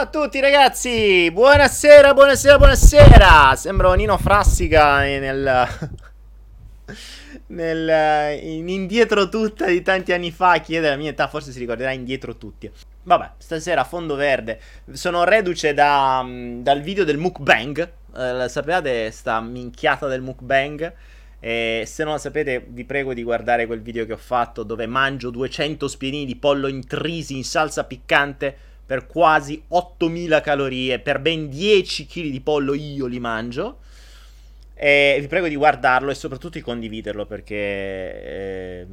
Ciao a tutti ragazzi, buonasera, buonasera, buonasera. Sembro Nino Frassica in Indietro Tutta di tanti anni fa. Chi è della mia età forse si ricorderà Indietro Tutti. Vabbè, stasera a fondo verde. Sono reduce dal video del mukbang. Sapevate sta minchiata del mukbang? E se non lo sapete vi prego di guardare quel video che ho fatto dove mangio 200 spiedini di pollo intrisi in salsa piccante per quasi 8000 calorie, per ben 10 kg di pollo io li mangio. E vi prego di guardarlo e soprattutto di condividerlo, perché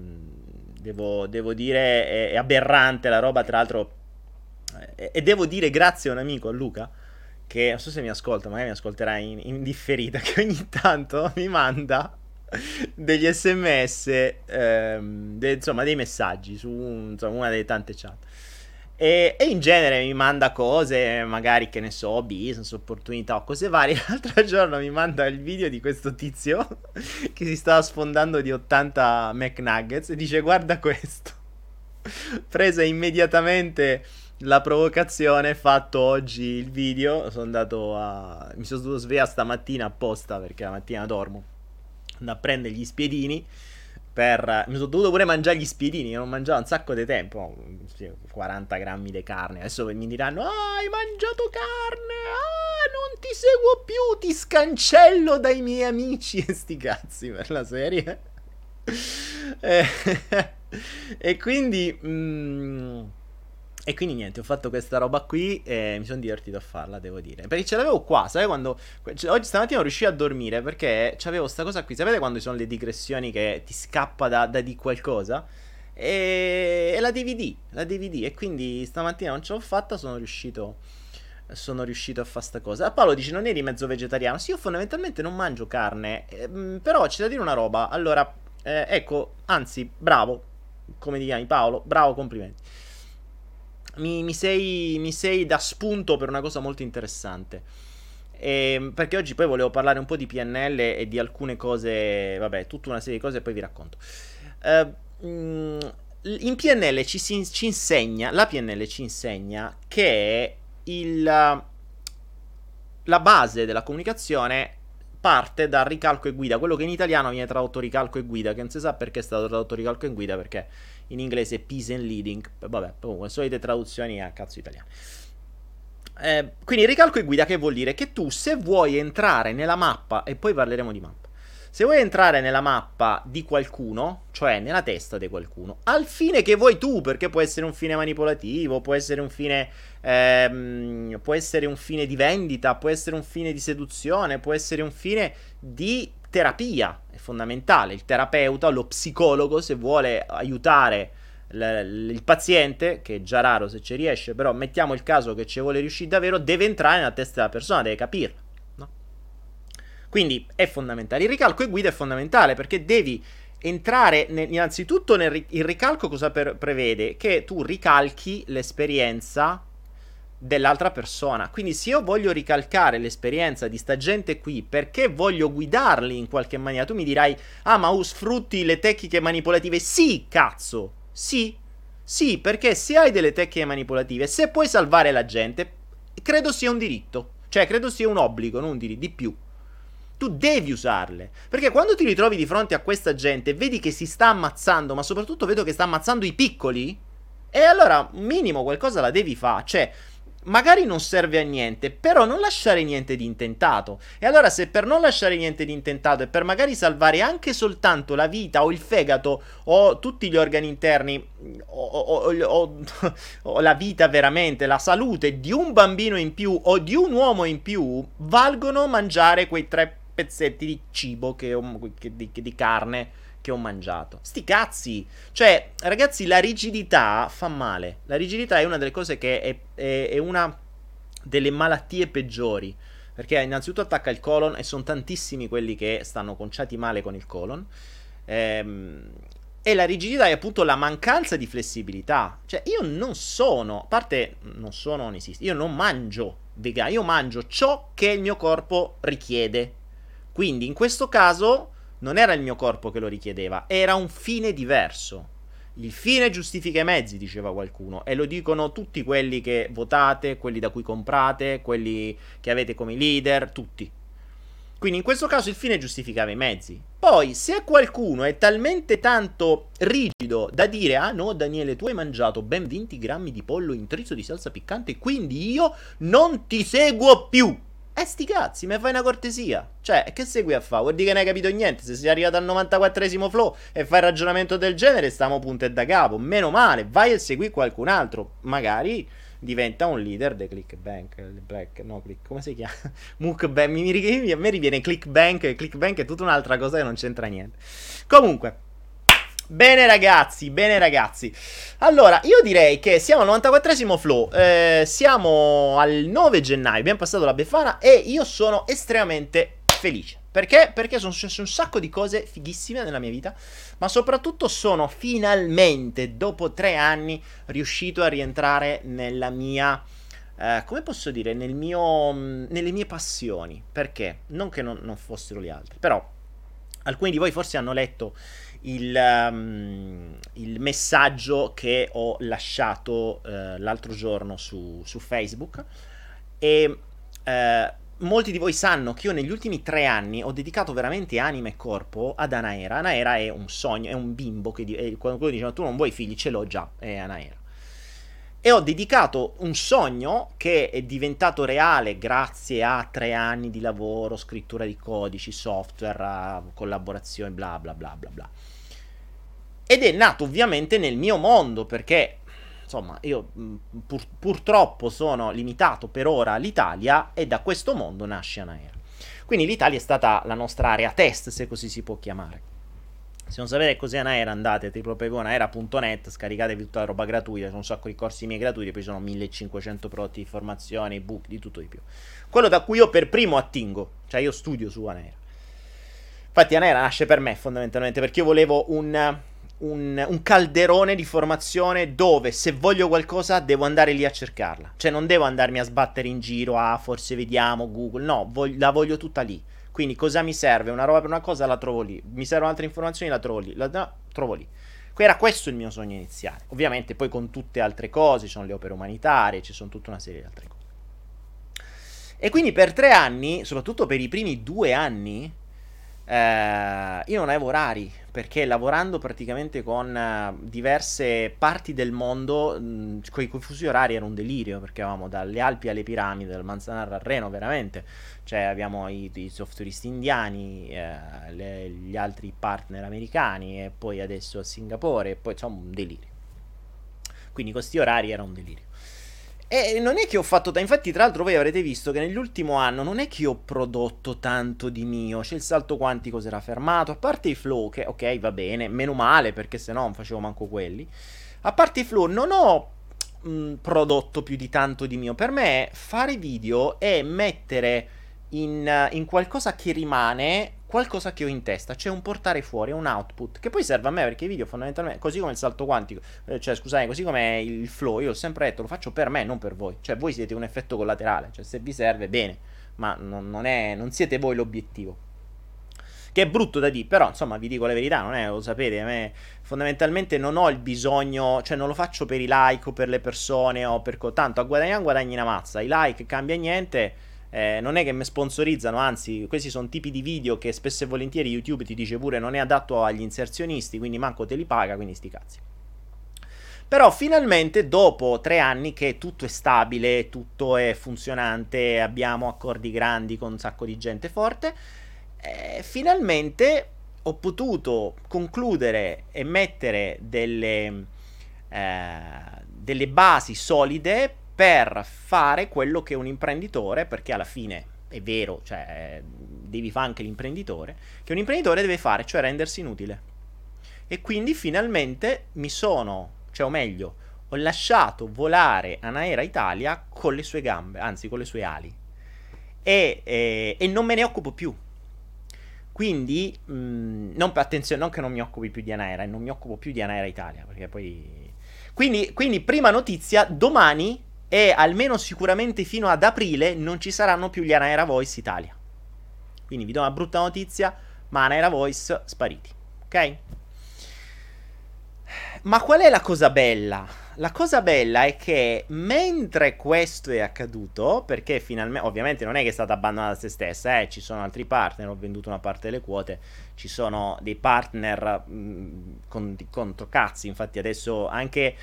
devo dire è aberrante la roba, tra l'altro. E devo dire grazie a un amico, a Luca, che non so se mi ascolta, magari mi ascolterà in differita, che ogni tanto mi manda degli sms, insomma dei messaggi su insomma, una delle tante chat. E in genere mi manda cose, magari, che ne so, business, opportunità o cose varie. L'altro giorno mi manda il video di questo tizio che si stava sfondando di 80 McNuggets e dice: guarda questo. Presa immediatamente la provocazione, fatto oggi il video. Mi sono dovuto svegliare stamattina apposta, perché la mattina dormo, andando a prendere gli spiedini. Mi sono dovuto pure mangiare gli spiedini, che non mangiavo un sacco di tempo, 40 grammi di carne. Adesso mi diranno: ah, hai mangiato carne, ah, non ti seguo più, ti scancello dai miei amici. E sti cazzi, per la serie. E quindi niente, ho fatto questa roba qui e mi sono divertito a farla, devo dire. Perché ce l'avevo qua, sai quando... Oggi stamattina non riuscivo a dormire perché c'avevo sta cosa qui. Sapete quando ci sono le digressioni che ti scappa da di qualcosa? E la DVD. E quindi stamattina non ce l'ho fatta, sono riuscito a fare sta cosa. Paolo dice: non eri mezzo vegetariano? Sì, io fondamentalmente non mangio carne. Però c'è da dire una roba. Allora, ecco, anzi, bravo. Come ti chiami, Paolo? Bravo, complimenti. Mi sei da spunto per una cosa molto interessante, perché oggi poi volevo parlare un po' di PNL e di alcune cose, vabbè, tutta una serie di cose, e poi vi racconto. In PNL ci insegna, la PNL ci insegna che la base della comunicazione parte dal ricalco e guida, quello che in italiano viene tradotto ricalco e guida, che non si sa perché è stato tradotto ricalco e guida, perché in inglese peace and leading, vabbè, comunque, solite traduzioni a cazzo italiane. Quindi ricalco e guida che vuol dire che tu, se vuoi entrare nella mappa, e poi parleremo di mappa, se vuoi entrare nella mappa di qualcuno, cioè nella testa di qualcuno, al fine che vuoi tu, perché può essere un fine manipolativo, può essere un fine... può essere un fine di vendita, può essere un fine di seduzione, può essere un fine di terapia. È fondamentale il terapeuta, lo psicologo, se vuole aiutare il paziente, che è già raro se ci riesce, però mettiamo il caso che ci vuole riuscire davvero, deve entrare nella testa della persona, deve capirla, no? Quindi è fondamentale il ricalco e guida, è fondamentale perché devi entrare innanzitutto il ricalco cosa prevede? Che tu ricalchi l'esperienza dell'altra persona. Quindi se io voglio ricalcare l'esperienza di sta gente qui perché voglio guidarli in qualche maniera, tu mi dirai: ah, ma sfrutti le tecniche manipolative? Sì, cazzo, sì, perché se hai delle tecniche manipolative, se puoi salvare la gente, credo sia un diritto, cioè credo sia un obbligo, non un diritto, di più. Tu devi usarle, perché quando ti ritrovi di fronte a questa gente, vedi che si sta ammazzando, ma soprattutto vedo che sta ammazzando i piccoli, e allora minimo qualcosa la devi fare, cioè magari non serve a niente, però non lasciare niente di intentato. E allora se per non lasciare niente di intentato e per magari salvare anche soltanto la vita o il fegato o tutti gli organi interni o la vita veramente, la salute di un bambino in più o di un uomo in più, valgono mangiare quei 3 pezzetti di cibo di carne che ho mangiato. Sti cazzi! Cioè, ragazzi, la rigidità fa male. La rigidità è una delle cose che è una delle malattie peggiori, perché innanzitutto attacca il colon, e sono tantissimi quelli che stanno conciati male con il colon. E la rigidità è appunto la mancanza di flessibilità. Cioè, io non sono, a parte non sono onesista, io non mangio vegano, io mangio ciò che il mio corpo richiede. Quindi in questo caso non era il mio corpo che lo richiedeva, era un fine diverso. Il fine giustifica i mezzi, diceva qualcuno, e lo dicono tutti quelli che votate, quelli da cui comprate, quelli che avete come leader, tutti. Quindi in questo caso il fine giustificava i mezzi. Poi se qualcuno è talmente tanto rigido da dire: ah no Daniele, tu hai mangiato ben 20 grammi di pollo intriso di salsa piccante, quindi io non ti seguo più, sti cazzi, mi fai una cortesia? Cioè, che segui a fa? Vuol dire che non hai capito niente. Se sei arrivato al 94esimo flow e fai ragionamento del genere, stiamo punte da capo. Meno male, vai e segui qualcun altro. Magari diventa un leader dei ClickBank, no, click, come si chiama? MUCKBank, a me riviene ClickBank è tutta un'altra cosa che non c'entra niente. Comunque, bene ragazzi, allora io direi che siamo al 94esimo flow, siamo al 9 gennaio, abbiamo passato la Befana e io sono estremamente felice. Perché? Perché sono successe un sacco di cose fighissime nella mia vita, ma soprattutto sono finalmente, dopo 3 anni, riuscito a rientrare nella mia, come posso dire, nelle mie passioni. Perché? Non che non fossero le altre, però alcuni di voi forse hanno letto il messaggio che ho lasciato l'altro giorno su Facebook, e molti di voi sanno che io negli ultimi 3 anni ho dedicato veramente anima e corpo ad Anahera. Anahera è un sogno, è un bimbo che quando dicono tu non vuoi figli, ce l'ho già, è Anahera. E ho dedicato un sogno che è diventato reale grazie a 3 anni di lavoro, scrittura di codici, software, collaborazioni, bla bla bla bla bla. Ed è nato ovviamente nel mio mondo, perché insomma io purtroppo sono limitato per ora all'Italia, e da questo mondo nasce Anahera. Quindi l'Italia è stata la nostra area test, se così si può chiamare. Se non sapete cos'è Anahera, andate a www.anahera.net, scaricatevi tutta la roba gratuita, sono un sacco di corsi miei gratuiti, poi sono 1500 prodotti di formazione, ebook, di tutto di più. Quello da cui io per primo attingo, cioè io studio su Anahera. Infatti Anahera nasce per me fondamentalmente perché io volevo un calderone di formazione dove se voglio qualcosa devo andare lì a cercarla. Cioè non devo andarmi a sbattere in giro, forse vediamo Google, no, la voglio tutta lì. Quindi cosa mi serve? Una roba per una cosa, la trovo lì. Mi servono altre informazioni, la trovo lì. Era questo il mio sogno iniziale. Ovviamente poi con tutte altre cose, ci sono le opere umanitarie, ci sono tutta una serie di altre cose. E quindi per 3 anni, soprattutto per i primi 2 anni, io non avevo orari, perché lavorando praticamente con diverse parti del mondo, coi fusi orari era un delirio, perché avevamo dalle Alpi alle Piramidi, dal Manzanar al Reno, veramente. Cioè abbiamo i softwareisti indiani, gli altri partner americani, e poi adesso a Singapore, e poi insomma un delirio. Quindi questi orari era un delirio. E non è che ho fatto infatti tra l'altro voi avrete visto che nell'ultimo anno non è che ho prodotto tanto di mio, cioè il salto quantico si era fermato, a parte i flow che ok va bene, meno male perché se no non facevo manco quelli, a parte i flow non ho prodotto più di tanto di mio. Per me fare video è mettere in qualcosa che rimane, qualcosa che ho in testa, cioè un portare fuori, un output, che poi serve a me, perché i video fondamentalmente, così come il salto quantico, cioè scusate, così come il flow, io ho sempre detto, lo faccio per me, non per voi, cioè voi siete un effetto collaterale, cioè se vi serve bene, ma non siete voi l'obiettivo. Che è brutto da dire, però insomma vi dico la verità, non è, lo sapete, a me fondamentalmente non ho il bisogno, cioè non lo faccio per i like o per le persone o per tanto, a guadagnare guadagni una mazza, i like cambia niente. Non è che mi sponsorizzano, anzi questi sono tipi di video che spesso e volentieri YouTube ti dice pure non è adatto agli inserzionisti, quindi manco te li paga, quindi sti cazzi. Però finalmente dopo 3 anni che tutto è stabile, tutto è funzionante, abbiamo accordi grandi con un sacco di gente forte, finalmente ho potuto concludere e mettere delle basi solide per fare quello che un imprenditore, perché alla fine è vero, cioè devi fare anche l'imprenditore, che un imprenditore deve fare, cioè rendersi inutile. E quindi finalmente ho lasciato volare Anahera Italia con le sue gambe, anzi con le sue ali, e non me ne occupo più. Quindi, attenzione, non che non mi occupi più di Anahera, non mi occupo più di Anahera Italia, perché poi... Quindi prima notizia, domani... E almeno sicuramente fino ad aprile non ci saranno più gli Anahera Voice Italia. Quindi vi do una brutta notizia, ma Anahera Voice spariti, ok? Ma qual è la cosa bella? La cosa bella è che mentre questo è accaduto, perché finalmente, ovviamente non è che è stata abbandonata a se stessa, ci sono altri partner, ho venduto una parte delle quote, ci sono dei partner con controcazzi, infatti adesso anche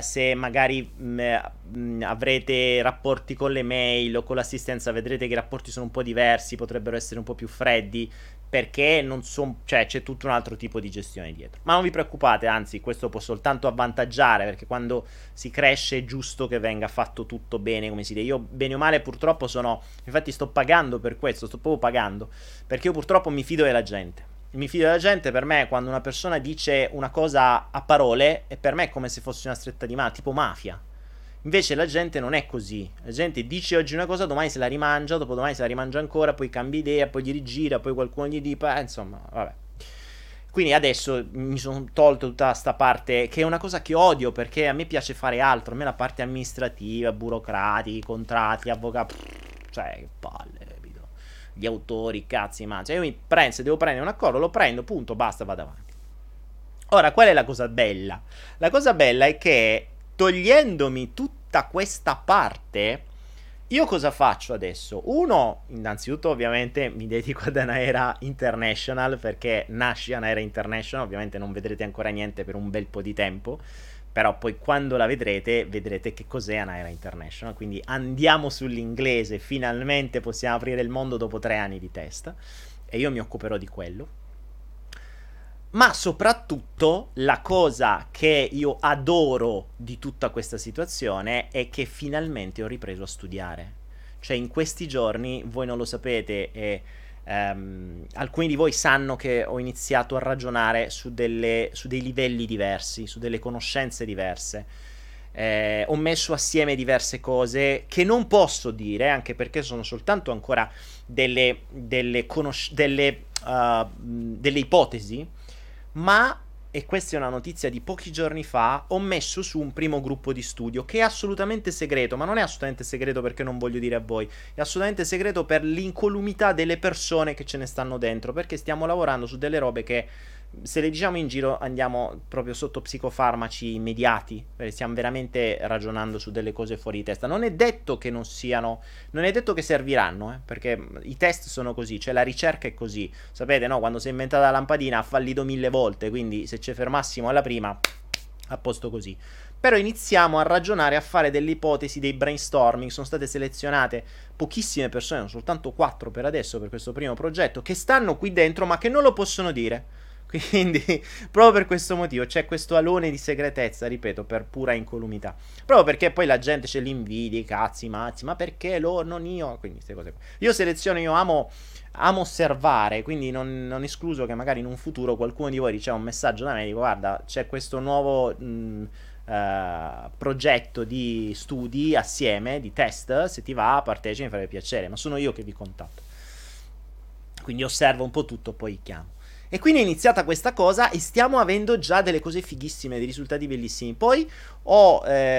se magari avrete rapporti con le mail o con l'assistenza, vedrete che i rapporti sono un po' diversi, potrebbero essere un po' più freddi, perché non so, cioè, c'è tutto un altro tipo di gestione dietro. Ma non vi preoccupate, anzi, questo può soltanto avvantaggiare, perché quando si cresce è giusto che venga fatto tutto bene, come si dice. Io bene o male purtroppo sono, infatti sto pagando per questo, sto proprio pagando, perché io purtroppo mi fido della gente. Mi fido della gente, per me quando una persona dice una cosa a parole, è per me come se fosse una stretta di mano, tipo mafia. Invece la gente non è così, la gente dice oggi una cosa, domani se la rimangia, dopodomani se la rimangia ancora, poi cambia idea, poi gli rigira, poi qualcuno gli dipa, insomma, vabbè. Quindi adesso mi sono tolto tutta sta parte, che è una cosa che odio, perché a me piace fare altro, a me la parte amministrativa, burocrati, contratti, avvocati, cioè, che palle, capito? Gli autori, cazzi, ma cioè, io mi prendo, se devo prendere un accordo, lo prendo, punto, basta, vado avanti. Ora, qual è la cosa bella? La cosa bella è che togliendomi tutta questa parte, io cosa faccio adesso? Uno, innanzitutto ovviamente mi dedico ad Anahera International, perché nasce Anahera International, ovviamente non vedrete ancora niente per un bel po' di tempo, però poi quando la vedrete, vedrete che cos'è Anahera International, quindi andiamo sull'inglese, finalmente possiamo aprire il mondo dopo 3 anni di testa, e io mi occuperò di quello. Ma soprattutto la cosa che io adoro di tutta questa situazione è che finalmente ho ripreso a studiare. Cioè in questi giorni, voi non lo sapete e alcuni di voi sanno che ho iniziato a ragionare su dei livelli diversi, su delle conoscenze diverse. Ho messo assieme diverse cose che non posso dire, anche perché sono soltanto ancora delle ipotesi. Ma, e questa è una notizia di pochi giorni fa, ho messo su un primo gruppo di studio che è assolutamente segreto, ma non è assolutamente segreto perché non voglio dire a voi, è assolutamente segreto per l'incolumità delle persone che ce ne stanno dentro, perché stiamo lavorando su delle robe che se le diciamo in giro andiamo proprio sotto psicofarmaci immediati, perché stiamo veramente ragionando su delle cose fuori di testa. Non è detto che non siano, non è detto che serviranno, perché i test sono così, cioè la ricerca è così, sapete, no? Quando si è inventata la lampadina ha fallito 1000 volte, quindi se ci fermassimo alla prima, a posto così. Però iniziamo a ragionare, a fare delle ipotesi, dei brainstorming. Sono state selezionate pochissime persone, sono soltanto 4 per adesso per questo primo progetto, che stanno qui dentro ma che non lo possono dire. Quindi proprio per questo motivo c'è questo alone di segretezza, ripeto, per pura incolumità. Proprio perché poi la gente ce li invidia, cazzi, mazzi, ma perché loro, non io? Quindi queste cose qua. Io seleziono, io amo osservare, quindi non escluso che magari in un futuro qualcuno di voi riceva un messaggio da me e dico guarda, c'è questo nuovo progetto di studi assieme, di test, se ti va partecipi, mi farebbe piacere, ma sono io che vi contatto. Quindi osservo un po' tutto, poi chiamo. E quindi è iniziata questa cosa e stiamo avendo già delle cose fighissime, dei risultati bellissimi. Poi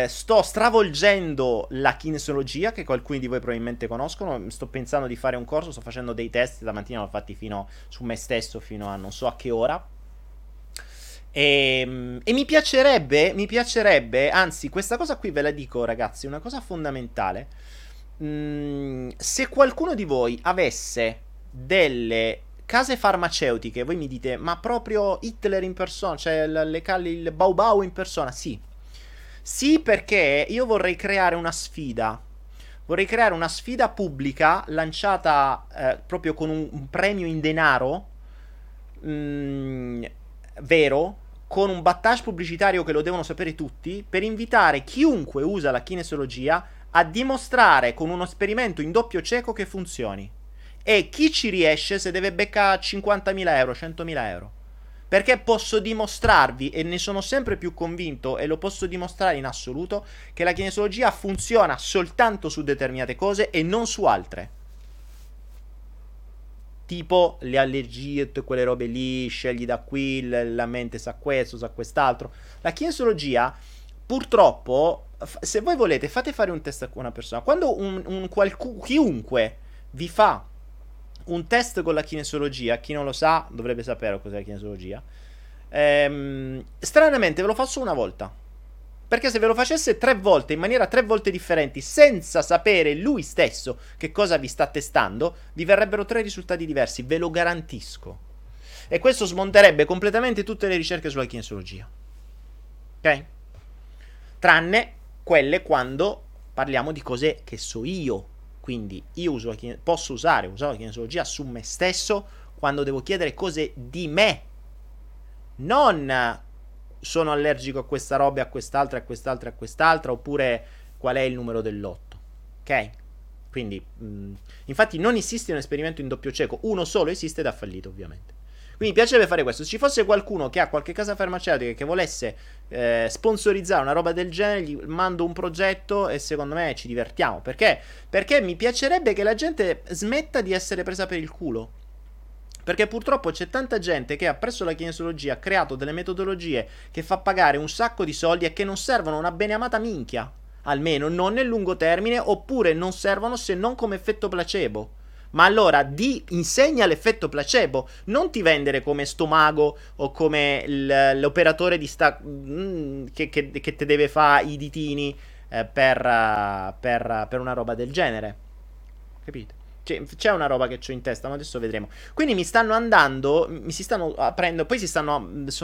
sto stravolgendo la kinesiologia, che alcuni di voi probabilmente conoscono. Sto pensando di fare un corso, sto facendo dei test, la mattina l'ho fatti fino su me stesso, fino a non so a che ora. E mi piacerebbe, anzi questa cosa qui ve la dico ragazzi, una cosa fondamentale. Se qualcuno di voi avesse delle case farmaceutiche, voi mi dite, ma proprio Hitler in persona, cioè il Baubau in persona? Sì. Sì, perché io vorrei creare una sfida pubblica lanciata proprio con un premio in denaro, vero, con un battage pubblicitario che lo devono sapere tutti, per invitare chiunque usa la kinesiologia a dimostrare con uno esperimento in doppio cieco che funzioni. E chi ci riesce se deve beccare 50.000 euro, 100.000 euro. Perché posso dimostrarvi, e ne sono sempre più convinto, e lo posso dimostrare in assoluto, che la kinesiologia funziona soltanto su determinate cose e non su altre. Tipo le allergie, tutte quelle robe lì, scegli da qui, la mente sa questo, sa quest'altro. La kinesiologia, purtroppo, se voi volete, fate fare un test a una persona. Quando chiunque vi fa un test con la kinesiologia, chi non lo sa dovrebbe sapere cos'è la kinesiologia, Stranamente ve lo faccio una volta, perché se ve lo facesse tre volte, in maniera tre volte differenti, senza sapere lui stesso che cosa vi sta testando, vi verrebbero tre risultati diversi, ve lo garantisco. E questo smonterebbe completamente tutte le ricerche sulla kinesiologia, ok? Tranne quelle quando parliamo di cose che so io. Quindi io posso usare la kinesiologia su me stesso quando devo chiedere cose di me. Non sono allergico a questa roba, a quest'altra, a quest'altra, a quest'altra, oppure qual è il numero dell'otto, ok? Quindi, infatti non esiste un esperimento in doppio cieco, uno solo esiste ed ha fallito ovviamente. Quindi mi piacerebbe fare questo. Se ci fosse qualcuno che ha qualche casa farmaceutica che volesse sponsorizzare una roba del genere, gli mando un progetto e secondo me ci divertiamo. Perché? Perché mi piacerebbe che la gente smetta di essere presa per il culo. Perché purtroppo c'è tanta gente che appresso la kinesiologia ha creato delle metodologie che fa pagare un sacco di soldi e che non servono una beneamata minchia. Almeno non nel lungo termine, oppure non servono se non come effetto placebo. Ma allora insegna l'effetto placebo, non ti vendere come sto mago o come l'operatore di che te deve fare i ditini per una roba del genere. Capito? C'è una roba che c'ho in testa, ma adesso vedremo. Quindi sono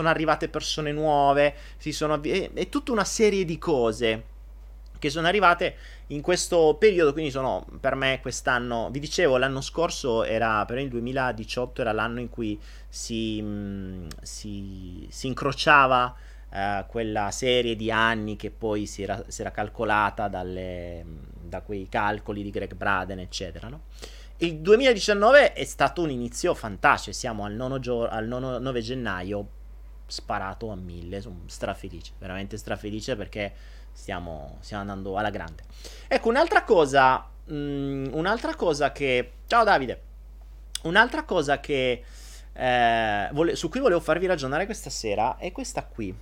arrivate persone nuove, è tutta una serie di cose che sono arrivate in questo periodo, quindi sono per me quest'anno. Vi dicevo, l'anno scorso era, per il 2018 era l'anno in cui si incrociava quella serie di anni che poi si era calcolata da quei calcoli di Greg Braden, eccetera, no? Il 2019 è stato un inizio fantastico, siamo al 9 gennaio, sparato a 1000, sono strafelice, veramente strafelice, perché stiamo andando alla grande. Ecco, su cui volevo farvi ragionare questa sera è questa qui.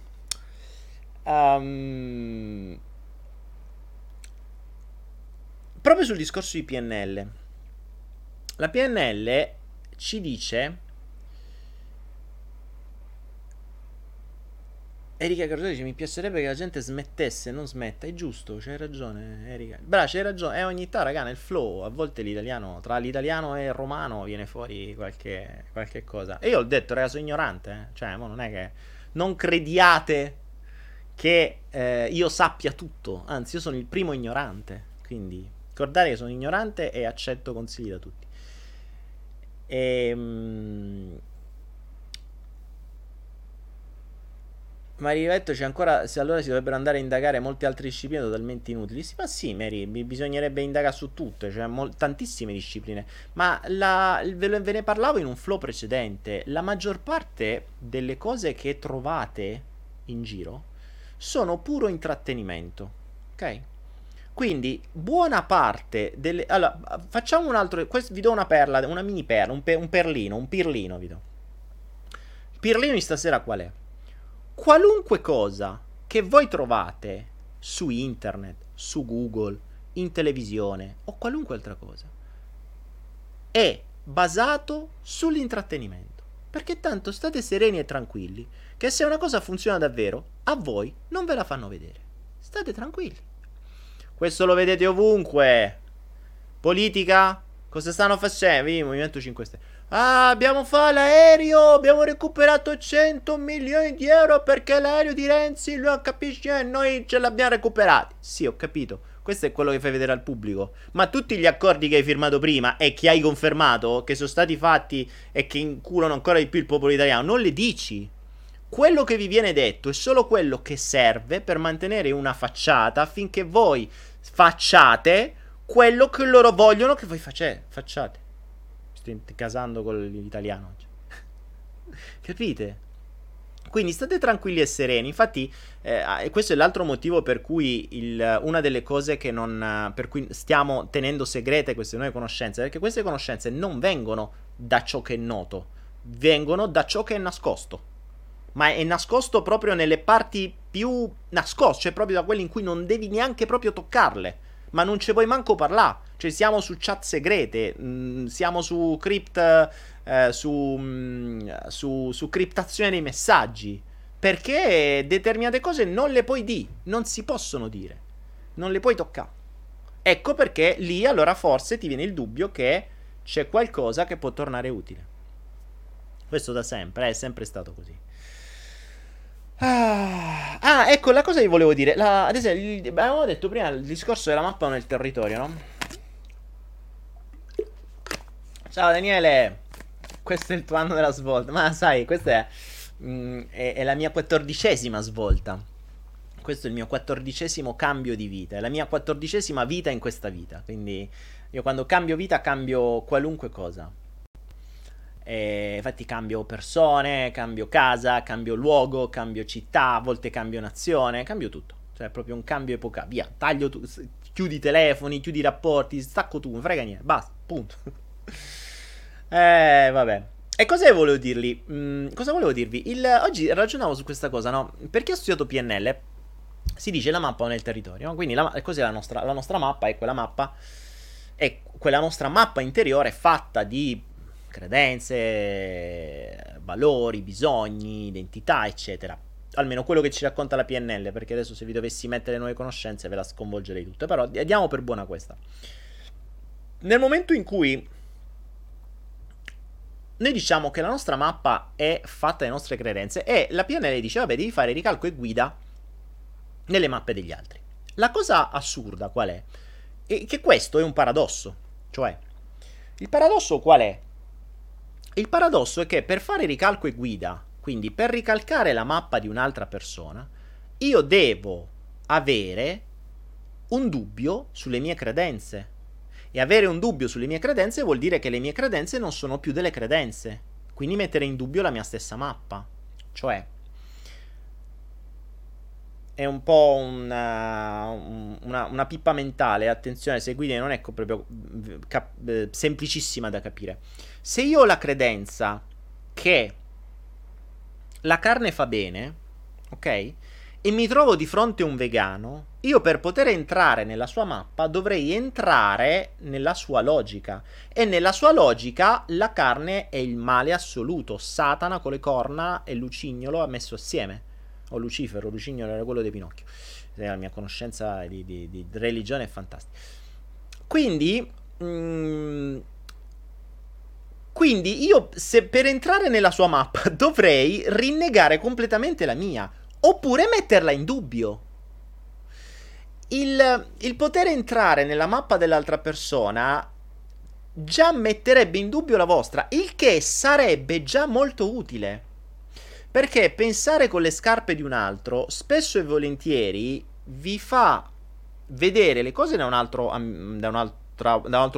Proprio sul discorso di PNL. La PNL ci dice... Erika Carosella dice: mi piacerebbe che la gente smettesse, non smetta. È giusto, c'hai ragione, Erika. Brava, c'hai ragione. Ogni tanto, raga, nel flow, a volte l'italiano, tra l'italiano e il romano viene fuori qualche cosa. E io ho detto, raga, sono ignorante, eh? Cioè, mo non è che... Non crediate che io sappia tutto. Anzi, io sono il primo ignorante. Quindi, ricordate che sono ignorante e accetto consigli da tutti. Mari Rivetto c'è ancora. Se allora si dovrebbero andare a indagare molte altre discipline totalmente inutili. Sì, ma sì, Mary, bisognerebbe indagare su tutte, cioè tantissime discipline. Ma ve ne parlavo in un flow precedente. La maggior parte delle cose che trovate in giro sono puro intrattenimento, ok? Quindi buona parte delle... Allora, facciamo un altro. Vi do una perla, una mini perla, un pirlino vi do. Il pirlino di stasera qual è? Qualunque cosa che voi trovate su internet, su Google, in televisione o qualunque altra cosa è basato sull'intrattenimento, perché tanto state sereni e tranquilli che se una cosa funziona davvero a voi non ve la fanno vedere, state tranquilli. Questo lo vedete ovunque. Politica, cosa stanno facendo? Il Movimento 5 Stelle. Ah, abbiamo fatto l'aereo, abbiamo recuperato 100 milioni di euro perché l'aereo di Renzi, lo capisci, noi ce l'abbiamo recuperato. Sì, ho capito, questo è quello che fai vedere al pubblico. Ma tutti gli accordi che hai firmato prima e che hai confermato, che sono stati fatti e che inculano ancora di più il popolo italiano, non le dici. Quello che vi viene detto è solo quello che serve per mantenere una facciata affinché voi facciate quello che loro vogliono che voi facciate. Casando con l'italiano, capite? Quindi state tranquilli e sereni. Infatti questo è l'altro motivo per cui una delle cose che non per cui stiamo tenendo segrete queste nuove conoscenze, perché queste conoscenze non vengono da ciò che è noto, vengono da ciò che è nascosto, ma è nascosto proprio nelle parti più nascoste, cioè proprio da quelle in cui non devi neanche proprio toccarle, ma non ci puoi manco parlare. Cioè siamo su chat segrete, siamo su su criptazione dei messaggi, perché determinate cose non le puoi dire, non si possono dire, non le puoi toccare. Ecco perché lì allora forse ti viene il dubbio che c'è qualcosa che può tornare utile. Questo da sempre, è sempre stato così. Ah, ecco la cosa che volevo dire. Ad esempio, avevamo detto prima il discorso della mappa nel territorio, no? Ciao Daniele, questo è il tuo anno della svolta. Ma sai, questa è la mia 14ª svolta. Questo è il mio 14º cambio di vita, è la mia 14ª vita in questa vita. Quindi io quando cambio vita cambio qualunque cosa. E infatti cambio persone, cambio casa, cambio luogo, cambio città, a volte cambio nazione, cambio tutto. Cioè è proprio un cambio epocale, via, taglio tu, chiudi i telefoni, chiudi i rapporti, stacco tu, non frega niente, basta, punto. Vabbè. E cosa volevo dirgli? Cosa volevo dirvi? Oggi ragionavo su questa cosa, no? Perché ho studiato PNL, si dice la mappa nel territorio, no? Quindi cos'è la nostra mappa? È quella mappa, è quella nostra mappa interiore fatta di credenze, valori, bisogni, identità, eccetera. Almeno quello che ci racconta la PNL, perché adesso se vi dovessi mettere nuove conoscenze ve la sconvolgerei tutta, però diamo per buona questa. Nel momento in cui noi diciamo che la nostra mappa è fatta delle nostre credenze, e la PNL dice, vabbè, devi fare ricalco e guida nelle mappe degli altri. La cosa assurda qual è? È che questo è un paradosso. Cioè, il paradosso qual è? Il paradosso è che per fare ricalco e guida, quindi per ricalcare la mappa di un'altra persona, io devo avere un dubbio sulle mie credenze. E avere un dubbio sulle mie credenze vuol dire che le mie credenze non sono più delle credenze. Quindi mettere in dubbio la mia stessa mappa. Cioè, è un po' una pippa mentale, attenzione, se guidi non è proprio semplicissima da capire. Se io ho la credenza che la carne fa bene, ok? E mi trovo di fronte a un vegano, io per poter entrare nella sua mappa dovrei entrare nella sua logica. E nella sua logica la carne è il male assoluto, Satana con le corna e lucignolo ha messo assieme. O Lucifero, lucignolo era quello di Pinocchio. La mia conoscenza di religione è fantastica. Quindi io, se per entrare nella sua mappa dovrei rinnegare completamente la mia, oppure metterla in dubbio. Il poter entrare nella mappa dell'altra persona già metterebbe in dubbio la vostra, il che sarebbe già molto utile. Perché pensare con le scarpe di un altro spesso e volentieri vi fa vedere le cose da un altro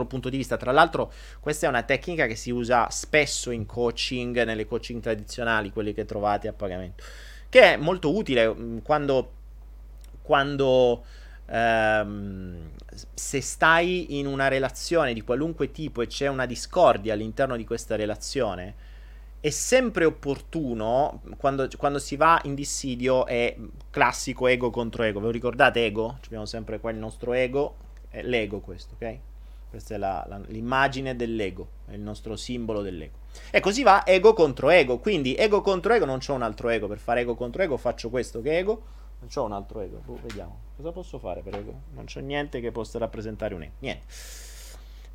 punto di vista. Tra l'altro questa è una tecnica che si usa spesso in coaching, nelle coaching tradizionali, quelle che trovate a pagamento, che è molto utile quando se stai in una relazione di qualunque tipo e c'è una discordia all'interno di questa relazione, è sempre opportuno, quando si va in dissidio, è classico ego contro ego. Ve lo ricordate ego? Abbiamo sempre qua il nostro ego. È l'ego questo, ok? Questa è l'immagine dell'ego, è il nostro simbolo dell'ego. E così va ego contro ego. Quindi ego contro ego, non c'ho un altro ego. Per fare ego contro ego faccio questo che è ego, non c'ho un altro ego. Vediamo, cosa posso fare per ego? Non c'ho niente che possa rappresentare un ego. Niente.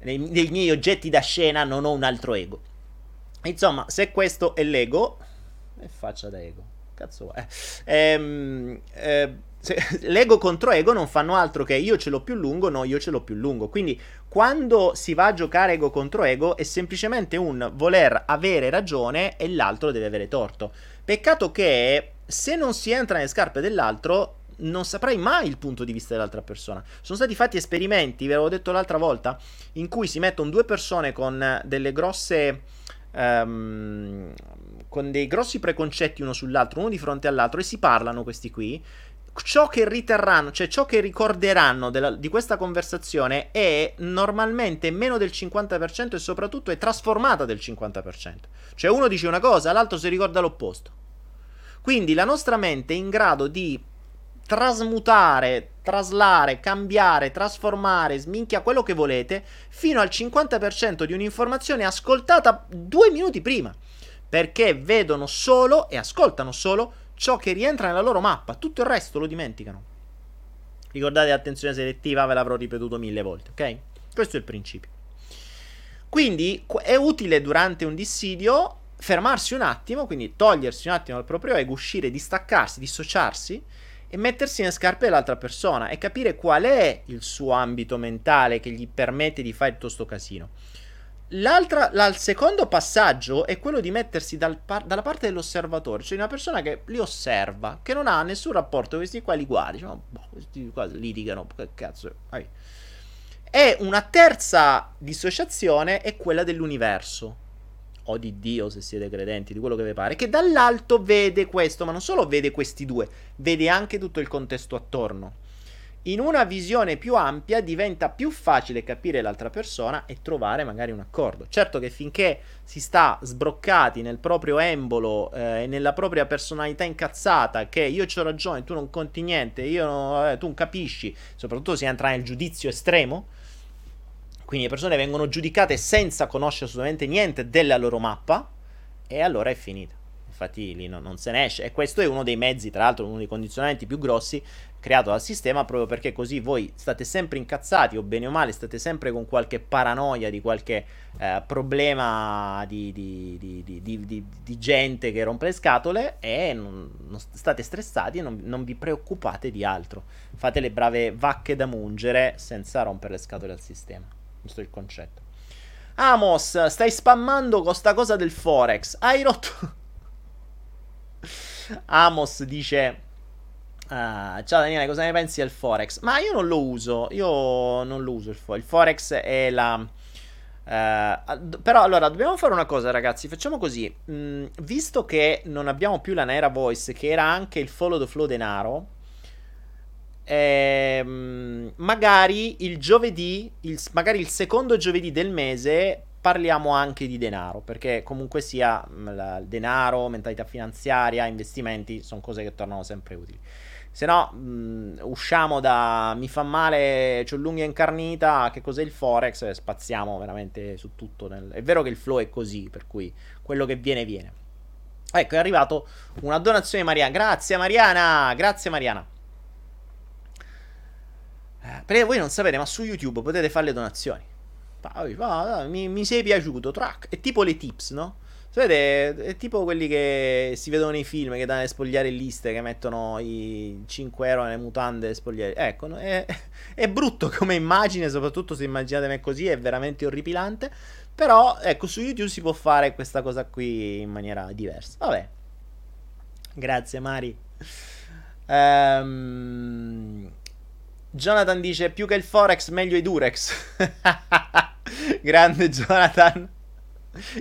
Nei miei oggetti da scena non ho un altro ego. Insomma, se questo è l'ego, e faccia da ego. Cazzo, l'ego contro ego non fanno altro che io ce l'ho più lungo, no, io ce l'ho più lungo. Quindi quando si va a giocare ego contro ego è semplicemente un voler avere ragione e l'altro deve avere torto. Peccato che se non si entra nelle scarpe dell'altro non saprai mai il punto di vista dell'altra persona. Sono stati fatti esperimenti, ve l'avevo detto l'altra volta, in cui si mettono due persone con delle grosse con dei grossi preconcetti uno sull'altro, uno di fronte all'altro, e si parlano questi qui. Ciò che riterranno, cioè ciò che ricorderanno di questa conversazione è normalmente meno del 50% e soprattutto è trasformata del 50%. Cioè uno dice una cosa, l'altro si ricorda l'opposto. Quindi la nostra mente è in grado di trasmutare, traslare, cambiare, trasformare, sminchia quello che volete, fino al 50% di un'informazione ascoltata 2 minuti prima, perché vedono solo e ascoltano solo ciò che rientra nella loro mappa, tutto il resto lo dimenticano. Ricordate l'attenzione selettiva, ve l'avrò ripetuto 1000 volte, ok? Questo è il principio. Quindi è utile durante un dissidio fermarsi un attimo, quindi togliersi un attimo dal proprio ego, uscire, distaccarsi, dissociarsi e mettersi nelle scarpe dell'altra persona e capire qual è il suo ambito mentale che gli permette di fare tutto sto casino. Il secondo passaggio è quello di mettersi dalla parte dell'osservatore, cioè una persona che li osserva, che non ha nessun rapporto con questi qua, li guarda, dice, boh, questi qua litigano, che cazzo è? E una terza dissociazione è quella dell'universo, o di Dio se siete credenti, di quello che vi pare, che dall'alto vede questo, ma non solo vede questi due, vede anche tutto il contesto attorno. In una visione più ampia diventa più facile capire l'altra persona e trovare magari un accordo. Certo che finché si sta sbroccati nel proprio embolo e nella propria personalità incazzata, che io c'ho ragione, tu non conti niente, tu non capisci, soprattutto si entra nel giudizio estremo, quindi le persone vengono giudicate senza conoscere assolutamente niente della loro mappa, e allora è finita. Infatti lì non se ne esce, e questo è uno dei mezzi, tra l'altro uno dei condizionamenti più grossi creato dal sistema, proprio perché così voi state sempre incazzati, o bene o male state sempre con qualche paranoia di qualche problema di gente che rompe le scatole, e non state stressati e non vi preoccupate di altro, fate le brave vacche da mungere senza rompere le scatole al sistema. Questo è il concetto. Amos, stai spammando con sta cosa del Forex, hai rotto. Amos dice ciao Daniele, cosa ne pensi del Forex? Ma io non lo uso, il Forex è però allora dobbiamo fare una cosa, ragazzi, facciamo così, visto che non abbiamo più la Anahera Voice, che era anche il Follow the Flow denaro, magari il giovedì, magari il secondo giovedì del mese parliamo anche di denaro, perché comunque sia il denaro, mentalità finanziaria, investimenti, sono cose che tornano sempre utili. Se no usciamo da mi fa male, c'ho l'unghia incarnita, che cos'è il Forex, spaziamo veramente su tutto. È vero che il flow è così, per cui quello che viene viene. Ecco, è arrivato una donazione di Mariana. Grazie Mariana, grazie Mariana. Perché voi non sapete, ma su YouTube potete fare le donazioni. Mi sei piaciuto, track. È tipo le tips, no? Sapete, è tipo quelli che si vedono nei film, che danno le spogliarelliste, che mettono i 5 euro nelle mutande spogliare. Ecco, no? È brutto come immagine, soprattutto se immaginate me così, è veramente orripilante. Però, ecco, su YouTube si può fare questa cosa qui in maniera diversa. Vabbè. Grazie Mari. Jonathan dice, più che il Forex meglio i Durex. Grande Jonathan.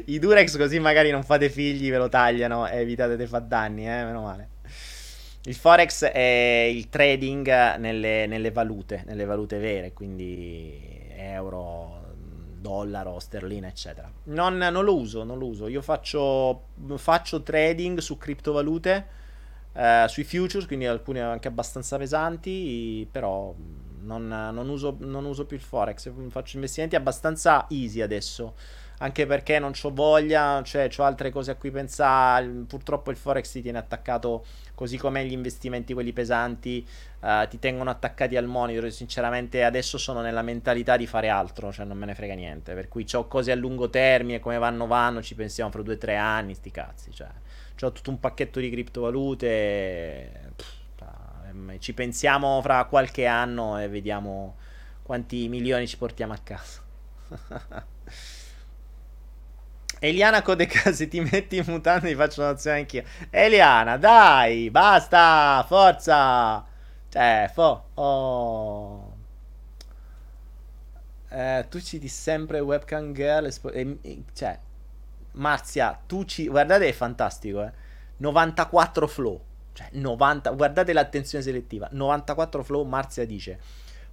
I Durex così magari non fate figli, ve lo tagliano e evitate di far danni, meno male. Il Forex è il trading nelle valute vere, quindi euro, dollaro, sterlina, eccetera. Non lo uso. Io faccio trading su criptovalute, sui futures, quindi alcuni anche abbastanza pesanti, però non uso più il Forex, faccio investimenti abbastanza easy adesso, anche perché non c'ho voglia, cioè c'ho altre cose a cui pensare, purtroppo il Forex ti tiene attaccato, così come gli investimenti quelli pesanti ti tengono attaccati al monitor, e sinceramente adesso sono nella mentalità di fare altro, cioè non me ne frega niente, per cui c'ho cose a lungo termine, come vanno, ci pensiamo fra 2 o 3 anni, sti cazzi, cioè c'ho tutto un pacchetto di criptovalute, ci pensiamo fra qualche anno e vediamo quanti milioni ci portiamo a casa. Eliana Codeca, se ti metti in mutande ti faccio un'azione anch'io. Eliana, dai, basta, forza, cioè, oh. Tu ci dici sempre webcam girl, cioè Marzia, guardate, è fantastico, 94 flow, cioè 90, guardate l'attenzione selettiva, 94 flow. Marzia dice,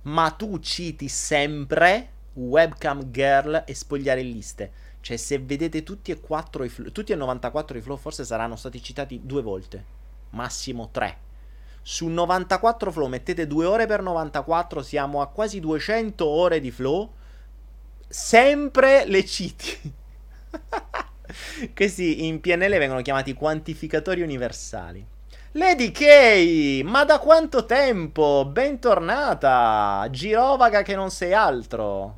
ma tu citi sempre webcam girl e spogliarelliste, cioè se vedete tutti e 94 i flow, forse saranno stati citati 2 volte, massimo 3, su 94 flow, mettete 2 ore per 94, siamo a quasi 200 ore di flow, sempre le citi. Questi in PNL vengono chiamati quantificatori universali. Lady K, ma da quanto tempo? Bentornata, girovaga che non sei altro.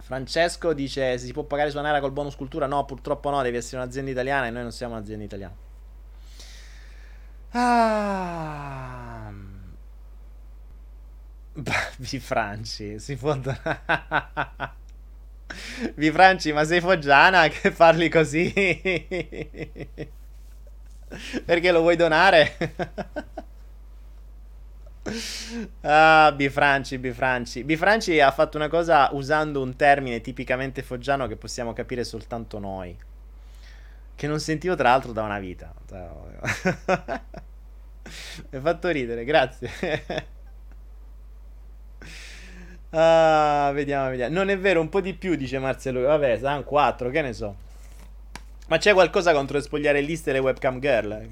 Francesco dice, si può pagare su Anahera col bonus cultura? No, purtroppo no, devi essere un'azienda italiana e noi non siamo un'azienda italiana. Ah. Vi Franci, si può... Vi Franci, ma sei foggiana che parli così? Perché lo vuoi donare? Ah, Bifranci ha fatto una cosa usando un termine tipicamente foggiano che possiamo capire soltanto noi, che non sentivo tra l'altro da una vita. Mi ha fatto ridere, grazie. Ah, vediamo. Non è vero, un po' di più, dice Marcello. Vabbè, saranno 4, che ne so. Ma c'è qualcosa contro le spogliare liste e le webcam girl,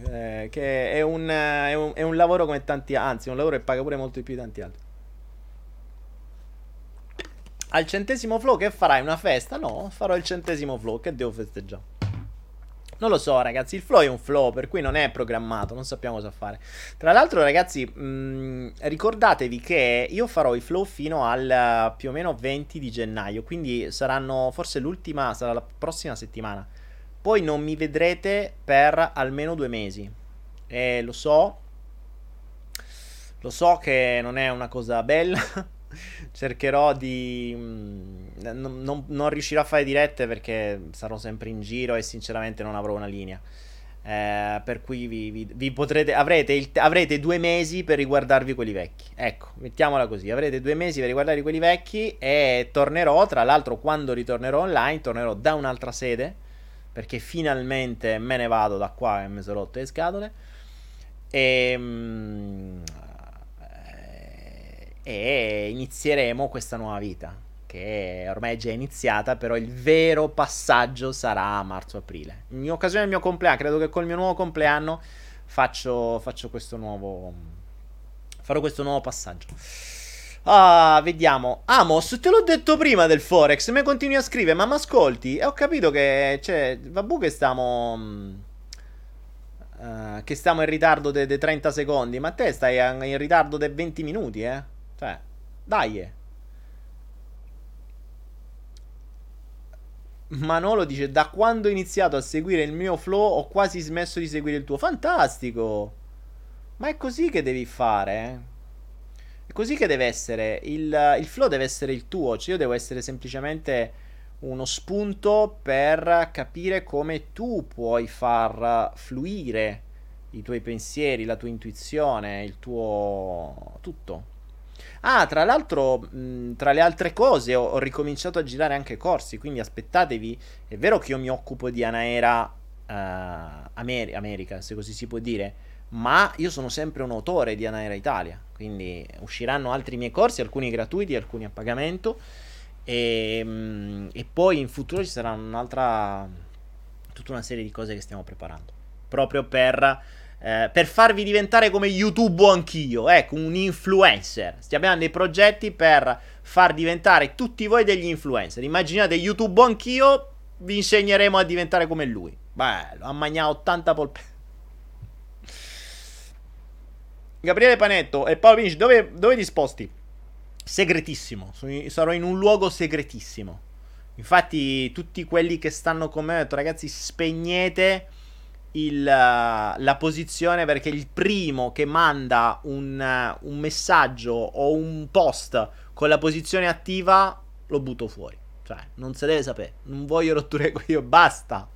che è un lavoro come tanti, anzi un lavoro che paga pure molto di più di tanti altri. Al centesimo flow che farai? Una festa? No, farò il centesimo flow, che devo festeggiare? Non lo so ragazzi, il flow è un flow, per cui non è programmato, non sappiamo cosa fare. Tra l'altro ragazzi, ricordatevi che io farò i flow fino al più o meno 20 di gennaio, quindi saranno forse l'ultima, sarà la prossima settimana. Poi non mi vedrete per almeno 2 mesi. E lo so che non è una cosa bella. Cercherò di... non riuscirò a fare dirette perché sarò sempre in giro e sinceramente non avrò una linea. Per cui vi potrete... Avrete 2 mesi per riguardarvi quelli vecchi. Ecco, mettiamola così. Avrete 2 mesi per riguardarvi quelli vecchi e tornerò, tra l'altro quando ritornerò online, tornerò da un'altra sede. Perché finalmente me ne vado da qua e mi sono rotto le scatole. E inizieremo questa nuova vita, che ormai è già iniziata, però il vero passaggio sarà a marzo-aprile. In occasione del mio compleanno, credo che col mio nuovo compleanno farò questo nuovo passaggio. Ah, vediamo. Amos, te l'ho detto prima del Forex. Me continui a scrivere, ma ascolti. E ho capito che, cioè, vabbù che stiamo in ritardo de 30 secondi. Ma te stai in ritardo de 20 minuti, eh? Cioè, dai. Manolo dice, da quando ho iniziato a seguire il mio flow ho quasi smesso di seguire il tuo. Fantastico. Ma è così che devi fare, eh? È così che deve essere, il flow deve essere il tuo, cioè io devo essere semplicemente uno spunto per capire come tu puoi far fluire i tuoi pensieri, la tua intuizione, il tuo... tutto. Ah, tra l'altro, tra le altre cose, ho ricominciato a girare anche corsi, quindi aspettatevi, è vero che io mi occupo di Anahera America, se così si può dire, ma io sono sempre un autore di Anahera Italia, quindi usciranno altri miei corsi, alcuni gratuiti, alcuni a pagamento, e poi in futuro ci sarà tutta una serie di cose che stiamo preparando, proprio per farvi diventare come YouTube anch'io, ecco, un influencer. Stiamo avendo dei progetti per far diventare tutti voi degli influencer. Immaginate YouTube anch'io, vi insegneremo a diventare come lui. Bello, ha mangiato 80 polpette. Gabriele Panetto e Paolo Vinci, dove ti sposti? Segretissimo, sarò in un luogo segretissimo. Infatti tutti quelli che stanno con me, ho detto, ragazzi, spegnete la posizione, perché il primo che manda un messaggio o un post con la posizione attiva lo butto fuori. Cioè, non se deve sapere, non voglio rotture qui, io basta.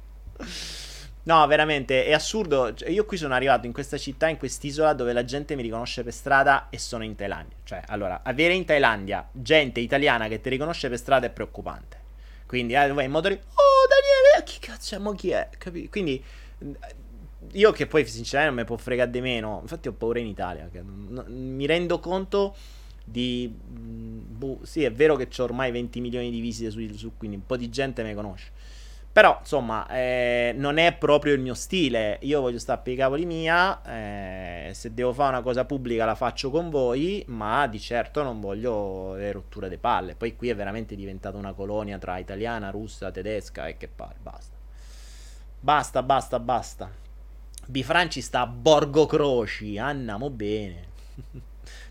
No, veramente, è assurdo. Io qui sono arrivato in questa città, in quest'isola, dove la gente mi riconosce per strada e sono in Thailandia. Cioè, allora, avere in Thailandia gente italiana che ti riconosce per strada è preoccupante. Quindi, vai in motori, oh, Daniele, chi cazzo, ma chi è? Capito? Quindi, io che poi, sinceramente, non me può fregare di meno. Infatti ho paura in Italia, che mi rendo conto di... Sì, è vero che c'ho ormai 20 milioni di visite su, quindi un po' di gente me conosce. Però, insomma, non è proprio il mio stile. Io voglio stare per i cavoli mia, se devo fare una cosa pubblica la faccio con voi, ma di certo non voglio le rotture de palle. Poi qui è veramente diventata una colonia tra italiana, russa, tedesca e che palle, basta. Basta, basta, basta. Bifranci sta a Borgo Croci, andiamo bene.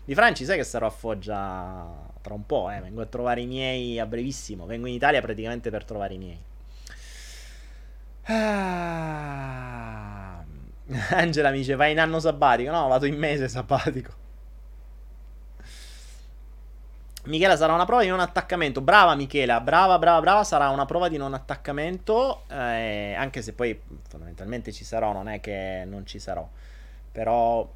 Bifranci, sai che sarò a Foggia tra un po', eh? Vengo a trovare i miei a brevissimo, vengo in Italia praticamente per trovare i miei. Ah. Angela mi dice vai in anno sabbatico. No, vado in mese sabbatico. Michela, sarà una prova di non attaccamento. Brava Michela, brava brava brava. Sarà una prova di non attaccamento, anche se poi fondamentalmente ci sarò. Non è che non ci sarò. Però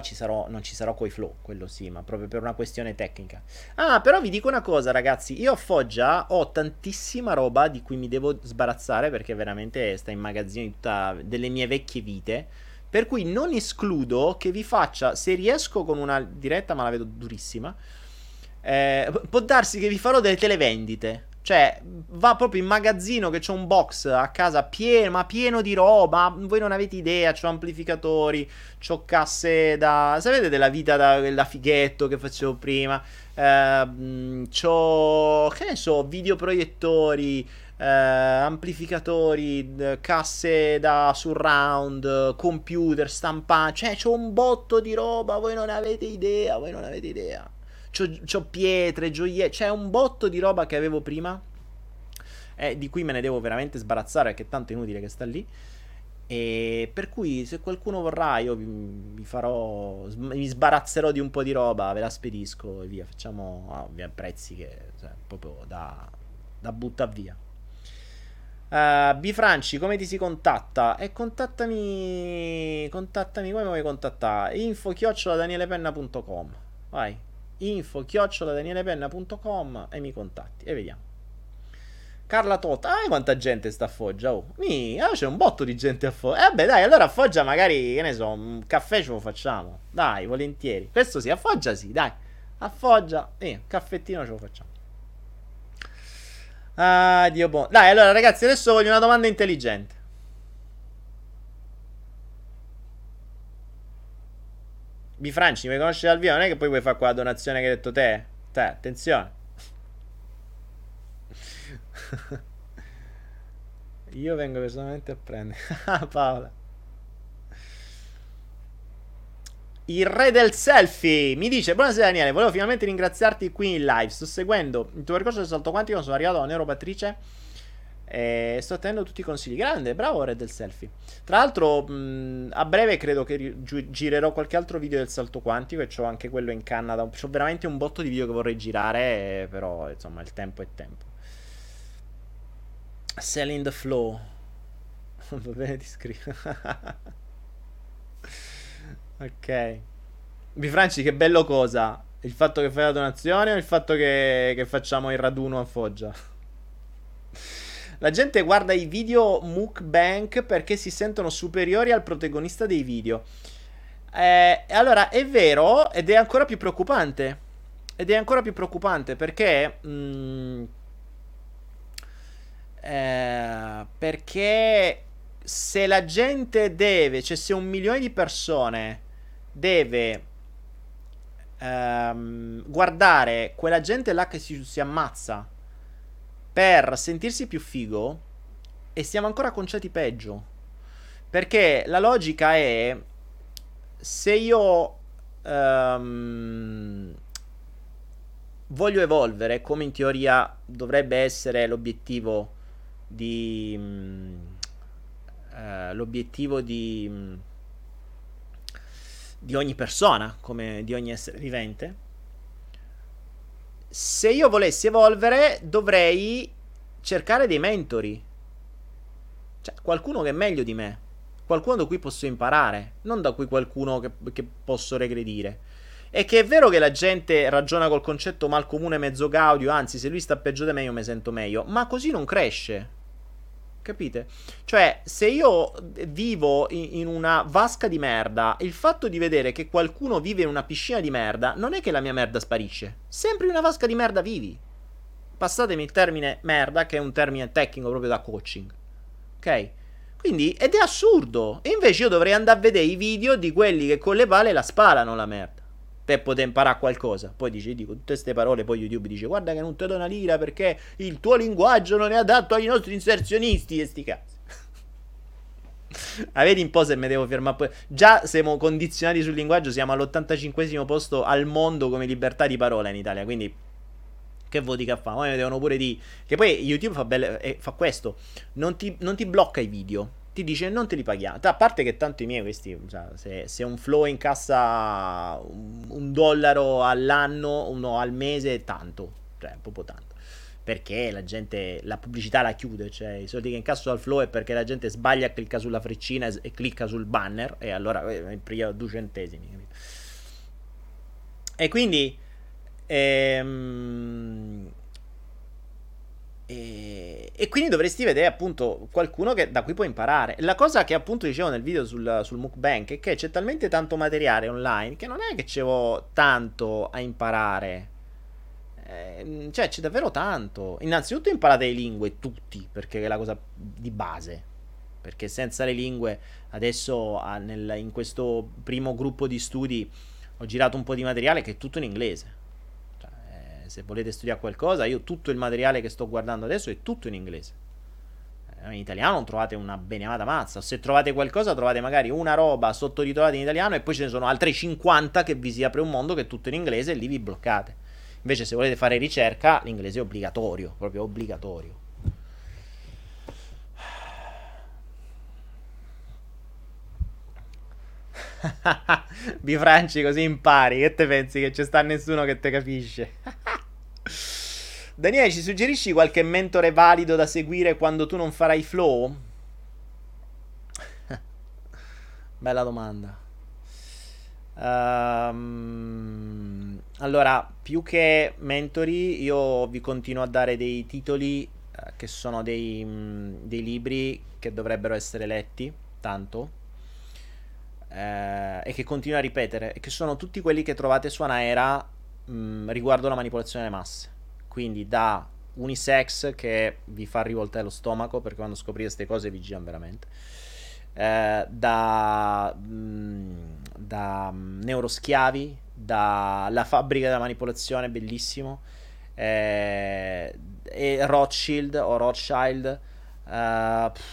ci sarò, non ci sarò coi flow, quello sì, ma proprio per una questione tecnica. Ah, però vi dico una cosa, ragazzi, io a Foggia ho tantissima roba di cui mi devo sbarazzare, perché veramente sta in magazzino tutta delle mie vecchie vite, per cui non escludo che vi faccia, se riesco con una diretta, ma la vedo durissima, può darsi che vi farò delle televendite. Cioè, va proprio in magazzino, che c'ho un box a casa pieno, ma pieno di roba, voi non avete idea, c'ho amplificatori, c'ho casse da... Sapete della vita da fighetto che facevo prima? C'ho, che ne so, videoproiettori, amplificatori, casse da surround, computer, stampanti, cioè c'ho un botto di roba, voi non avete idea, voi non avete idea. C'ho pietre, gioielli, c'è un botto di roba che avevo prima, di cui me ne devo veramente sbarazzare, perché tanto è inutile che sta lì. E per cui se qualcuno vorrà io vi farò, mi sbarazzerò di un po' di roba, ve la spedisco e via, facciamo a prezzi che, cioè, proprio da butta via. Bifranci, come ti si contatta? Contattami come vuoi contattare, info@danielepenna.com, vai, info@danielepenna.com e mi contatti e vediamo. Carla Totta, quanta gente sta a Foggia, oh. C'è un botto di gente a Foggia. Vabbè, dai, allora a Foggia magari, che ne so, un caffè ce lo facciamo, dai, volentieri. Questo sì, a Foggia sì, dai, a Foggia, un caffettino ce lo facciamo. Ah, Dio buono. Dai, allora ragazzi, adesso voglio una domanda intelligente. Bifranci, mi conosci dal vivo, non è che poi vuoi fare quella donazione che hai detto te? Attenzione. Io vengo personalmente a prendere. Paola. Il re del selfie mi dice: buonasera Daniele, volevo finalmente ringraziarti qui in live. Sto seguendo il tuo percorso del salto quantico, sono arrivato alla neuropatrice e sto tenendo tutti i consigli. Grande, bravo re del selfie. Tra l'altro a breve credo che girerò qualche altro video del salto quantico, e c'ho anche quello in canna. C'ho veramente un botto di video che vorrei girare, però insomma il tempo è tempo. Selling the flow. Va bene, ti scrivo. Ok, Bifranci, che bello cosa? Il fatto che fai la donazione o il fatto che facciamo il raduno a Foggia? La gente guarda i video MUCKBANG perché si sentono superiori al protagonista dei video. Allora, è vero, ed è ancora più preoccupante. Ed è ancora più preoccupante perché... perché se la gente deve... Cioè, se 1 milione di persone deve guardare quella gente là che si ammazza per sentirsi più figo, e siamo ancora conciati peggio, perché la logica è: se io voglio evolvere, come in teoria dovrebbe essere l'obiettivo di ogni persona, come di ogni essere vivente, se io volessi evolvere dovrei cercare dei mentori, cioè qualcuno che è meglio di me, qualcuno da cui posso imparare, non da cui qualcuno che posso regredire. E che è vero che la gente ragiona col concetto mal comune mezzo gaudio, anzi se lui sta peggio di me io mi sento meglio, ma così non cresce, capite? Cioè, se io vivo in una vasca di merda, il fatto di vedere che qualcuno vive in una piscina di merda non è che la mia merda sparisce. Sempre in una vasca di merda vivi. passatemi il termine merda, che è un termine tecnico proprio da coaching, ok? Quindi, ed è assurdo, e invece io dovrei andare a vedere i video di quelli che con le pale la spalano la merda, per poter imparare qualcosa. Poi dice, dico tutte queste parole, poi YouTube dice, guarda che non te do una lira perché il tuo linguaggio non è adatto agli nostri inserzionisti, e sti cazzi. Ah, vedi un po' se mi devo fermare poi. Già siamo condizionati sul linguaggio, siamo all'85° posto al mondo come libertà di parola in Italia, quindi che voti che fa? Poi mi devono pure di... Che poi YouTube fa, fa questo, non ti blocca i video, ti dice non te li paghiamo. A parte che tanto i miei questi, cioè, se un flow incassa $1 all'anno, uno al mese, tanto, cioè proprio tanto, perché la gente, la pubblicità la chiude, cioè i soldi che incasso dal flow è perché la gente sbaglia, clicca sulla freccina e clicca sul banner, e allora pria 2 centesimi, capito? E quindi e quindi dovresti vedere appunto qualcuno che da cui puoi imparare. La cosa che appunto dicevo nel video sul mukbang è che c'è talmente tanto materiale online che non è che c'evo tanto a imparare. Cioè c'è davvero tanto. Innanzitutto imparate le lingue tutti, perché è la cosa di base, perché senza le lingue adesso in questo primo gruppo di studi ho girato un po' di materiale che è tutto in inglese, cioè, se volete studiare qualcosa, io tutto il materiale che sto guardando adesso è tutto in inglese, in italiano non trovate una beneamata mazza, se trovate qualcosa trovate magari una roba sottotitolata in italiano e poi ce ne sono altre 50 che vi si apre un mondo che è tutto in inglese e lì vi bloccate. Invece se volete fare ricerca, l'inglese è obbligatorio, proprio obbligatorio. Bifranci, così impari, che te pensi che c'è sta nessuno che te capisce? Daniele, ci suggerisci qualche mentore valido da seguire quando tu non farai flow? Bella domanda. Allora, più che mentori, io vi continuo a dare dei titoli che sono dei libri che dovrebbero essere letti, tanto, e che continuo a ripetere, e che sono tutti quelli che trovate su Anahera riguardo la manipolazione delle masse. Quindi da Unisex, che vi fa rivoltare lo stomaco, perché quando scoprite queste cose vi girano veramente, da Neuroschiavi, da La fabbrica della manipolazione, bellissimo, e Rothschild,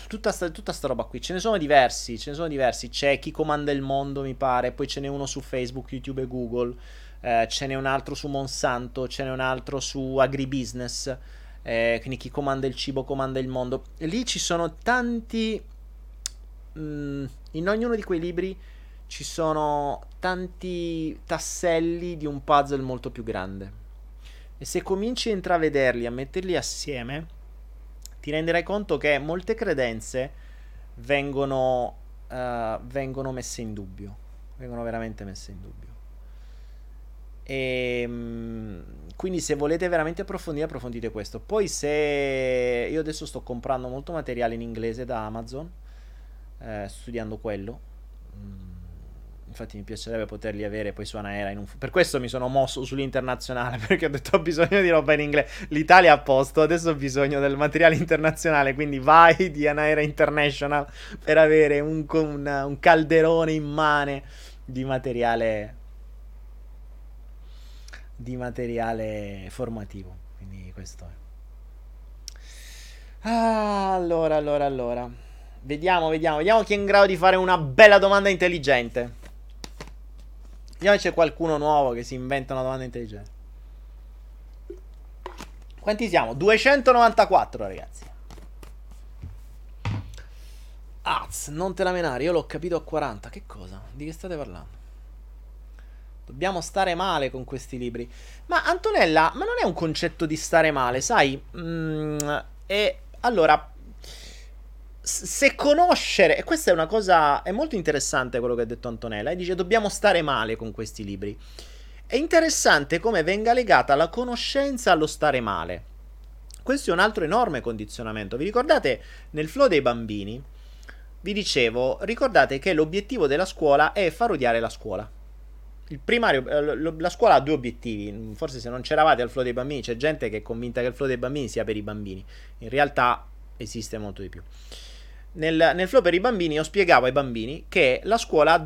tutta sta roba qui, ce ne sono diversi, c'è Chi comanda il mondo mi pare, poi ce n'è uno su Facebook, YouTube e Google, ce n'è un altro su Monsanto, ce n'è un altro su Agribusiness, quindi Chi comanda il cibo comanda il mondo, e lì ci sono tanti, in ognuno di quei libri ci sono tanti tasselli di un puzzle molto più grande, e se cominci a intravederli, a metterli assieme, ti renderai conto che molte credenze vengono messe in dubbio, vengono veramente messe in dubbio, e quindi se volete veramente approfondire, approfondite questo. Poi se io adesso sto comprando molto materiale in inglese da Amazon, studiando quello, infatti mi piacerebbe poterli avere poi su Anahera per questo mi sono mosso sull'internazionale, perché ho detto ho bisogno di roba in inglese, l'Italia è a posto, adesso ho bisogno del materiale internazionale, quindi vai di Anahera International per avere un calderone immane di materiale formativo, quindi questo è. Allora vediamo chi è in grado di fare una bella domanda intelligente. Vediamo se c'è qualcuno nuovo che si inventa una domanda intelligente. Quanti siamo? 294, ragazzi. Az, non te la menare, io l'ho capito a 40. Che cosa? Di che state parlando? Dobbiamo stare male con questi libri. Ma Antonella, ma non è un concetto di stare male, sai? Allora... se conoscere, e questa è una cosa, è molto interessante quello che ha detto Antonella, e dice dobbiamo stare male con questi libri, è interessante come venga legata la conoscenza allo stare male. Questo è un altro enorme condizionamento. Vi ricordate nel flow dei bambini vi dicevo, ricordate che l'obiettivo della scuola è far odiare la scuola, il primario, la scuola ha due obiettivi, forse se non c'eravate al flow dei bambini, c'è gente che è convinta che il flow dei bambini sia per i bambini, in realtà esiste molto di più. Nel flow per i bambini io spiegavo ai bambini che la scuola ha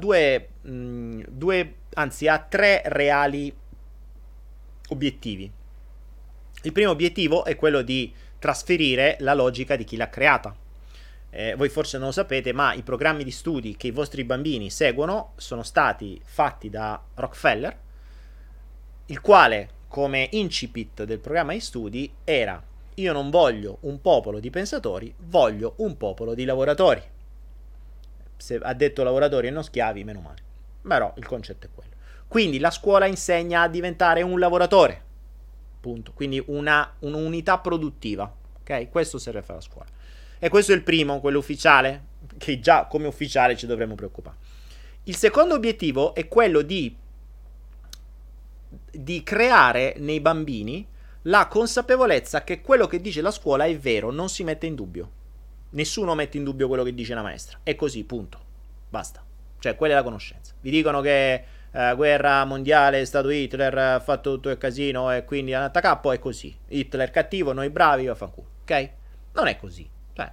tre reali obiettivi. Il primo obiettivo è quello di trasferire la logica di chi l'ha creata. Voi forse non lo sapete, ma i programmi di studi che i vostri bambini seguono sono stati fatti da Rockefeller, il quale, come incipit del programma di studi, era: io non voglio un popolo di pensatori, voglio un popolo di lavoratori. Se ha detto lavoratori e non schiavi, meno male, però il concetto è quello. Quindi la scuola insegna a diventare un lavoratore, punto. Quindi un'unità produttiva, ok? Questo serve a fare la scuola. E questo è il primo, quello ufficiale, che già come ufficiale ci dovremmo preoccupare. Il secondo obiettivo è quello di creare nei bambini la consapevolezza che quello che dice la scuola è vero, non si mette in dubbio. Nessuno mette in dubbio quello che dice la maestra. È così, punto. Basta. Cioè, quella è la conoscenza. Vi dicono che guerra mondiale, è stato Hitler, ha fatto tutto il casino e quindi hanno attaccato, è così. Hitler cattivo, noi bravi, vaffanculo. Ok? Non è così. Cioè,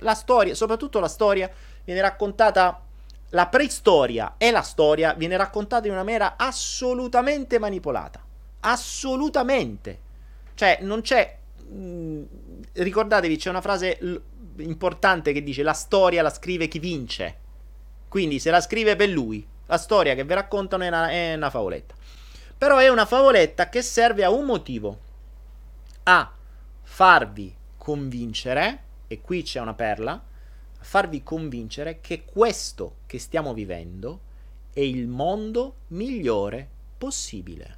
la storia, soprattutto la storia, viene raccontata, la preistoria e la storia viene raccontata in una maniera assolutamente manipolata, assolutamente, cioè non c'è, ricordatevi, c'è una frase importante che dice: la storia la scrive chi vince, quindi se la scrive per lui, la storia che vi raccontano è una favoletta, però è una favoletta che serve a un motivo, a farvi convincere, e qui c'è una perla, farvi convincere che questo che stiamo vivendo è il mondo migliore possibile.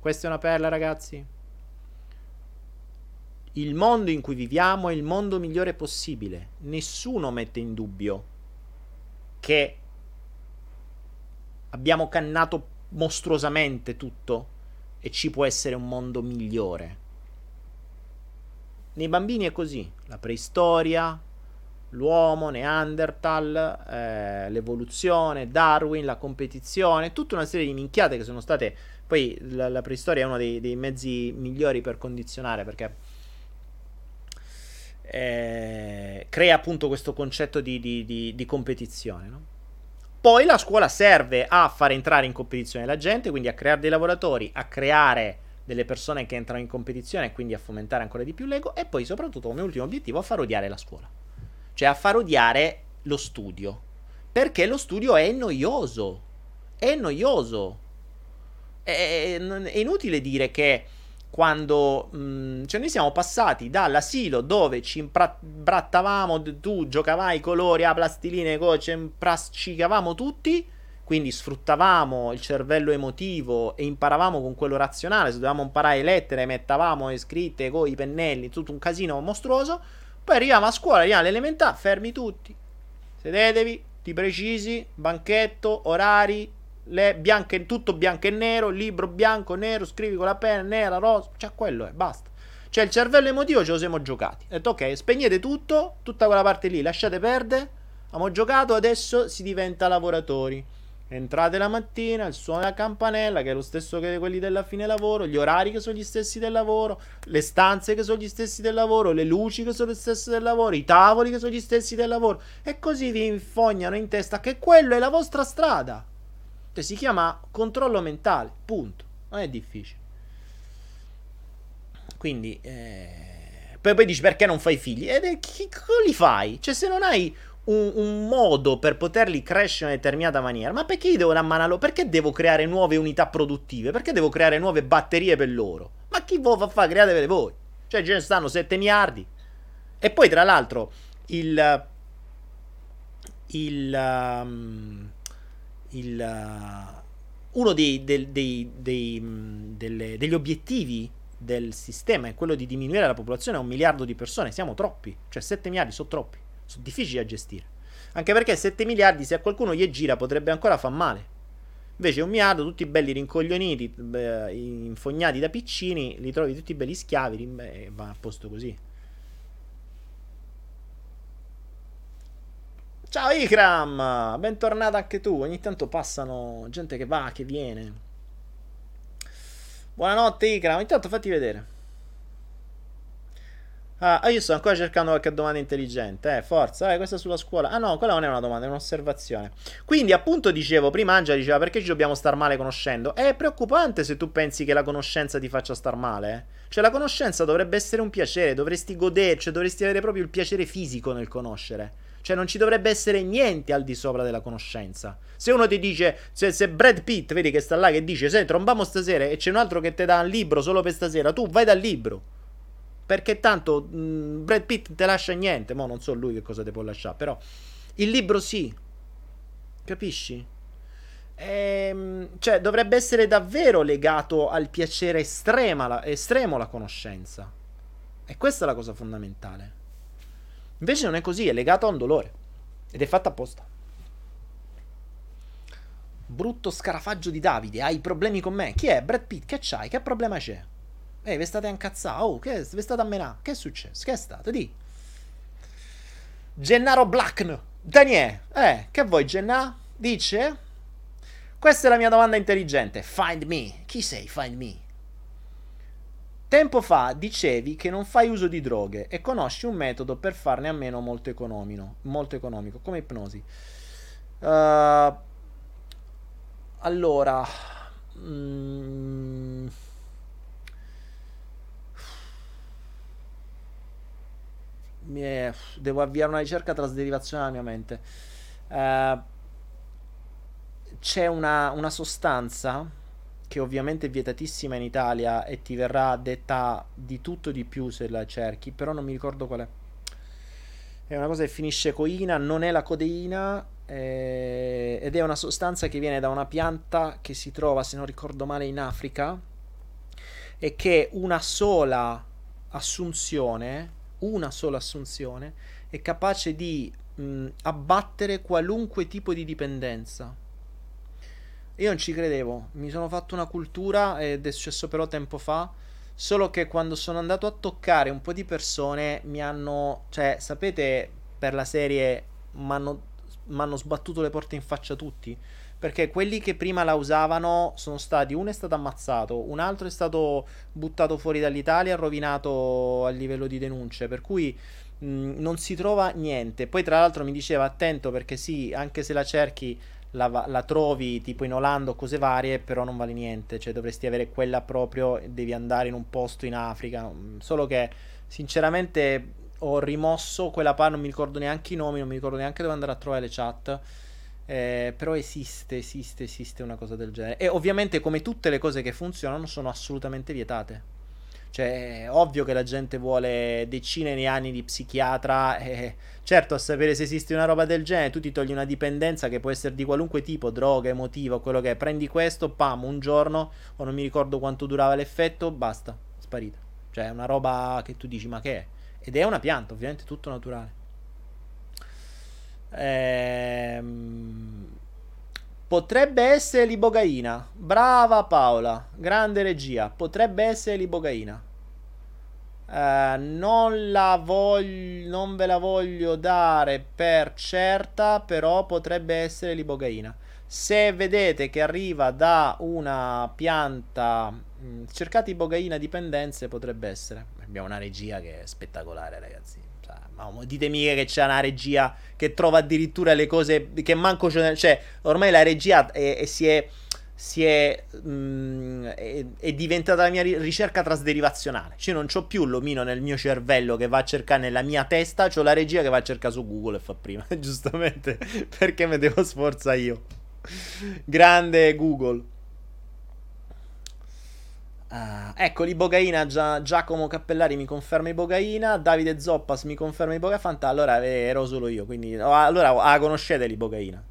Questa è una perla, ragazzi. Il mondo in cui viviamo è il mondo migliore possibile. Nessuno mette in dubbio che abbiamo cannato mostruosamente tutto e ci può essere un mondo migliore. Nei bambini è così, la preistoria, l'uomo, Neanderthal, l'evoluzione, Darwin, la competizione, tutta una serie di minchiate che sono state, poi la preistoria è uno dei mezzi migliori per condizionare, perché crea appunto questo concetto di competizione, no? Poi la scuola serve a far entrare in competizione la gente, quindi a creare dei lavoratori, a creare delle persone che entrano in competizione e quindi a fomentare ancora di più l'ego, e poi soprattutto come ultimo obiettivo a far odiare la scuola, cioè a far odiare lo studio, perché lo studio è noioso, è inutile dire che quando cioè noi siamo passati dall'asilo dove ci imbrattavamo, tu giocavai i colori a plastiline, ci imprascicavamo tutti, quindi sfruttavamo il cervello emotivo e imparavamo con quello razionale, se dovevamo imparare lettere, mettavamo le scritte con i pennelli, tutto un casino mostruoso, poi arriviamo a scuola, arriviamo all'elementare, fermi tutti, sedetevi, ti precisi, banchetto, orari, tutto bianco e nero, libro bianco, nero, scrivi con la penna, nera, rosa, cioè quello è, basta. Cioè il cervello emotivo ce lo siamo giocati, ho detto ok, spegnete tutto, tutta quella parte lì, lasciate perdere, abbiamo giocato, adesso si diventa lavoratori. Entrate la mattina, il suono della campanella che è lo stesso che quelli della fine lavoro, gli orari che sono gli stessi del lavoro, le stanze che sono gli stessi del lavoro, le luci che sono le stesse del lavoro, i tavoli che sono gli stessi del lavoro, e così vi infognano in testa che quello è la vostra strada. Cioè, si chiama controllo mentale, punto, non è difficile. Quindi poi dici perché non fai figli? Chi li fai? Cioè, se non hai un modo per poterli crescere in una determinata maniera, ma perché devo rammanarlo? Perché devo creare nuove unità produttive? Perché devo creare nuove batterie per loro? Ma chi vuol fa? Create per voi. Cioè, ce ne stanno 7 miliardi. E poi, tra l'altro, uno degli obiettivi del sistema è quello di diminuire la popolazione a 1 miliardo di persone. Siamo troppi. Cioè, 7 miliardi sono troppi. Sono difficili da gestire, anche perché 7 miliardi se a qualcuno gli gira potrebbe ancora far male, invece 1 miliardo tutti belli rincoglioniti, infognati da piccini, li trovi tutti belli schiavi e va a posto così. Ciao Ikram, bentornata anche tu. Ogni tanto passano gente che va, che viene. Buonanotte Ikram, intanto fatti vedere. Ah, io sto ancora cercando qualche domanda intelligente, forza, questa è sulla scuola. Ah no, quella non è una domanda, è un'osservazione. Quindi appunto dicevo, prima Angela diceva perché ci dobbiamo star male conoscendo? È preoccupante se tu pensi che la conoscenza ti faccia star male. Cioè la conoscenza dovrebbe essere un piacere, dovresti godere, cioè dovresti avere proprio il piacere fisico nel conoscere. Cioè non ci dovrebbe essere niente al di sopra della conoscenza. Se uno ti dice, se Brad Pitt, vedi che sta là che dice, se trombiamo stasera e c'è un altro che ti dà un libro solo per stasera, tu vai dal libro. Perché tanto Brad Pitt te lascia niente. Mo non so lui che cosa ti può lasciare, però il libro sì. Capisci? Cioè dovrebbe essere davvero legato al piacere estremo la conoscenza. E questa è la cosa fondamentale. Invece non è così, è legato a un dolore. Ed è fatta apposta. Brutto scarafaggio di Davide, hai problemi con me? Chi è? Brad Pitt, che c'hai? Che problema c'è? Vi state a incazzare, oh, che vi state a menà? Che è successo? Che è stato? Di Gennaro Blackn Daniele, che vuoi Gennà? Dice, questa è la mia domanda intelligente. Find me, chi sei? Find me. Tempo fa dicevi che non fai uso di droghe e conosci un metodo per farne a meno molto economico come ipnosi. Allora devo avviare una ricerca trasderivazione alla mia mente. C'è una sostanza che ovviamente è vietatissima in Italia e ti verrà detta di tutto di più se la cerchi, però non mi ricordo qual è. È una cosa che finisce coina, non è la codeina, ed è una sostanza che viene da una pianta che si trova, se non ricordo male, in Africa, e che una sola assunzione è capace di abbattere qualunque tipo di dipendenza. Io non ci credevo, mi sono fatto una cultura ed è successo però tempo fa, solo che quando sono andato a toccare un po' di persone mi hanno, cioè sapete, per la serie m'hanno sbattuto le porte in faccia tutti, perché quelli che prima la usavano sono stati, uno è stato ammazzato, un altro è stato buttato fuori dall'Italia, rovinato a livello di denunce, per cui non si trova niente. Poi tra l'altro mi diceva attento perché sì, anche se la cerchi la trovi tipo in Olanda o cose varie, però non vale niente, cioè dovresti avere quella proprio, devi andare in un posto in Africa, solo che sinceramente ho rimosso quella parte, non mi ricordo neanche i nomi, non mi ricordo neanche dove andare a trovare le chat. Però esiste una cosa del genere. E ovviamente come tutte le cose che funzionano sono assolutamente vietate. Cioè è ovvio che la gente vuole decine di anni di psichiatra, certo a sapere se esiste una roba del genere. Tu ti togli una dipendenza che può essere di qualunque tipo, droga, emotiva, quello che è. Prendi questo, pam, un giorno, o non mi ricordo quanto durava l'effetto, basta, sparita. Cioè è una roba che tu dici ma che è? Ed è una pianta, ovviamente tutto naturale. Potrebbe essere l'Ibogaina. Brava Paola, grande regia. Potrebbe essere l'Ibogaina. Non ve la voglio dare per certa, però potrebbe essere l'Ibogaina. Se vedete che arriva da una pianta, cercate Ibogaina dipendenze, potrebbe essere. Abbiamo una regia che è spettacolare, ragazzi. Ma ditemi che c'è una regia che trova addirittura le cose che manco c'è. Cioè ormai la regia è diventata la mia ricerca trasderivazionale. Cioè non c'ho più l'omino nel mio cervello che va a cercare nella mia testa, c'ho la regia che va a cercare su Google e fa prima, giustamente, perché me devo sforzare io. Grande Google. Ecco l'Ibogaina, Giacomo Cappellari mi conferma Ibogaina, Davide Zoppas mi conferma Ibogaina. Allora ero solo io, quindi allora conoscete l'Ibogaina.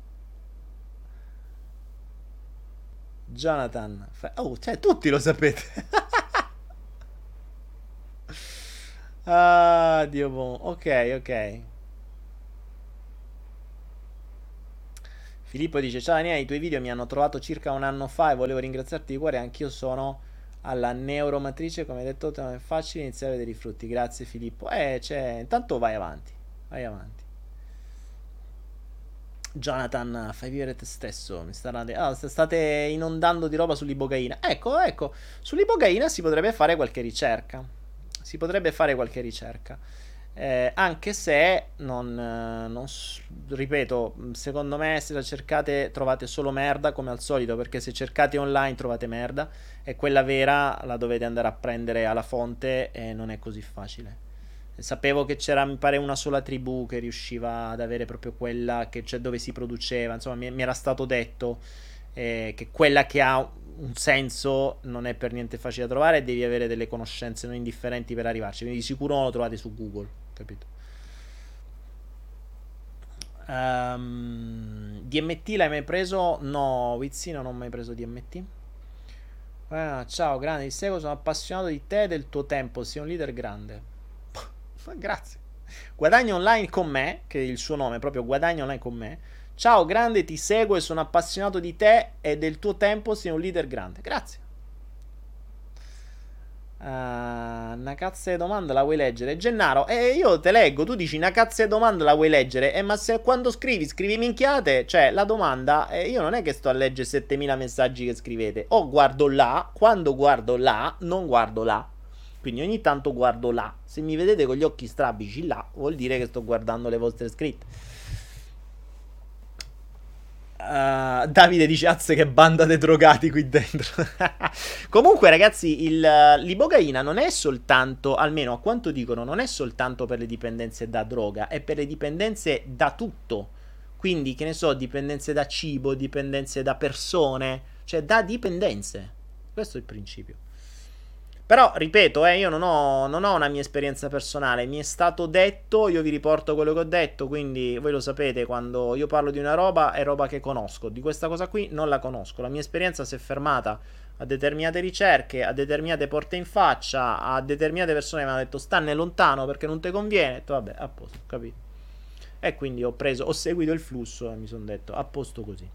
Jonathan, cioè tutti lo sapete. Ah, Dio buono. Ok. Filippo dice ciao Daniele, i tuoi video mi hanno trovato circa un anno fa e volevo ringraziarti di cuore, anch'io sono alla neuromatrice, come hai detto te, non è facile iniziare a vedere i frutti. Grazie Filippo. Intanto vai avanti. Jonathan, fai vivere te stesso. Mi state, state inondando di roba sull'Ibogaina. Ecco, ecco, sull'Ibogaina si potrebbe fare qualche ricerca. Si potrebbe fare qualche ricerca. Anche se non ripeto, secondo me se la cercate trovate solo merda come al solito, perché se cercate online trovate merda e quella vera la dovete andare a prendere alla fonte e non è così facile. Sapevo che c'era, mi pare, una sola tribù che riusciva ad avere proprio quella che, cioè, dove si produceva, insomma mi era stato detto che quella che ha un senso non è per niente facile da trovare, devi avere delle conoscenze non indifferenti per arrivarci, quindi di sicuro non lo trovate su Google, capito? DMT l'hai mai preso? No, Wizzy, non ho mai preso DMT. Ciao, grande, ti seguo, sono appassionato di te e del tuo tempo, sei un leader grande. Grazie. Guadagno online con me, che è il suo nome, proprio Guadagno online con me. Ciao grande, ti seguo e sono appassionato di te e del tuo tempo, sei un leader grande. Grazie. Una cazzo di domanda la vuoi leggere? Gennaro, io te leggo, tu dici una cazzo di domanda la vuoi leggere? Ma se quando scrivi minchiate, cioè la domanda, io non è che sto a leggere 7000 messaggi che scrivete. O guardo là, quando guardo là, non guardo là. Quindi ogni tanto guardo là. Se mi vedete con gli occhi strabici là, vuol dire che sto guardando le vostre scritte. Davide dice, azze che banda dei drogati qui dentro. Comunque ragazzi, l'ibogaina non è soltanto, almeno a quanto dicono, non è soltanto per le dipendenze da droga, è per le dipendenze da tutto. Quindi, che ne so, dipendenze da cibo, dipendenze da persone, cioè da dipendenze. Questo è il principio. Però, ripeto, io non ho una mia esperienza personale, mi è stato detto, io vi riporto quello che ho detto, quindi voi lo sapete, quando io parlo di una roba è roba che conosco, di questa cosa qui non la conosco, la mia esperienza si è fermata a determinate ricerche, a determinate porte in faccia, a determinate persone che mi hanno detto stanne lontano perché non te conviene, ho detto vabbè, a posto, capito? E quindi ho seguito il flusso e mi sono detto a posto così,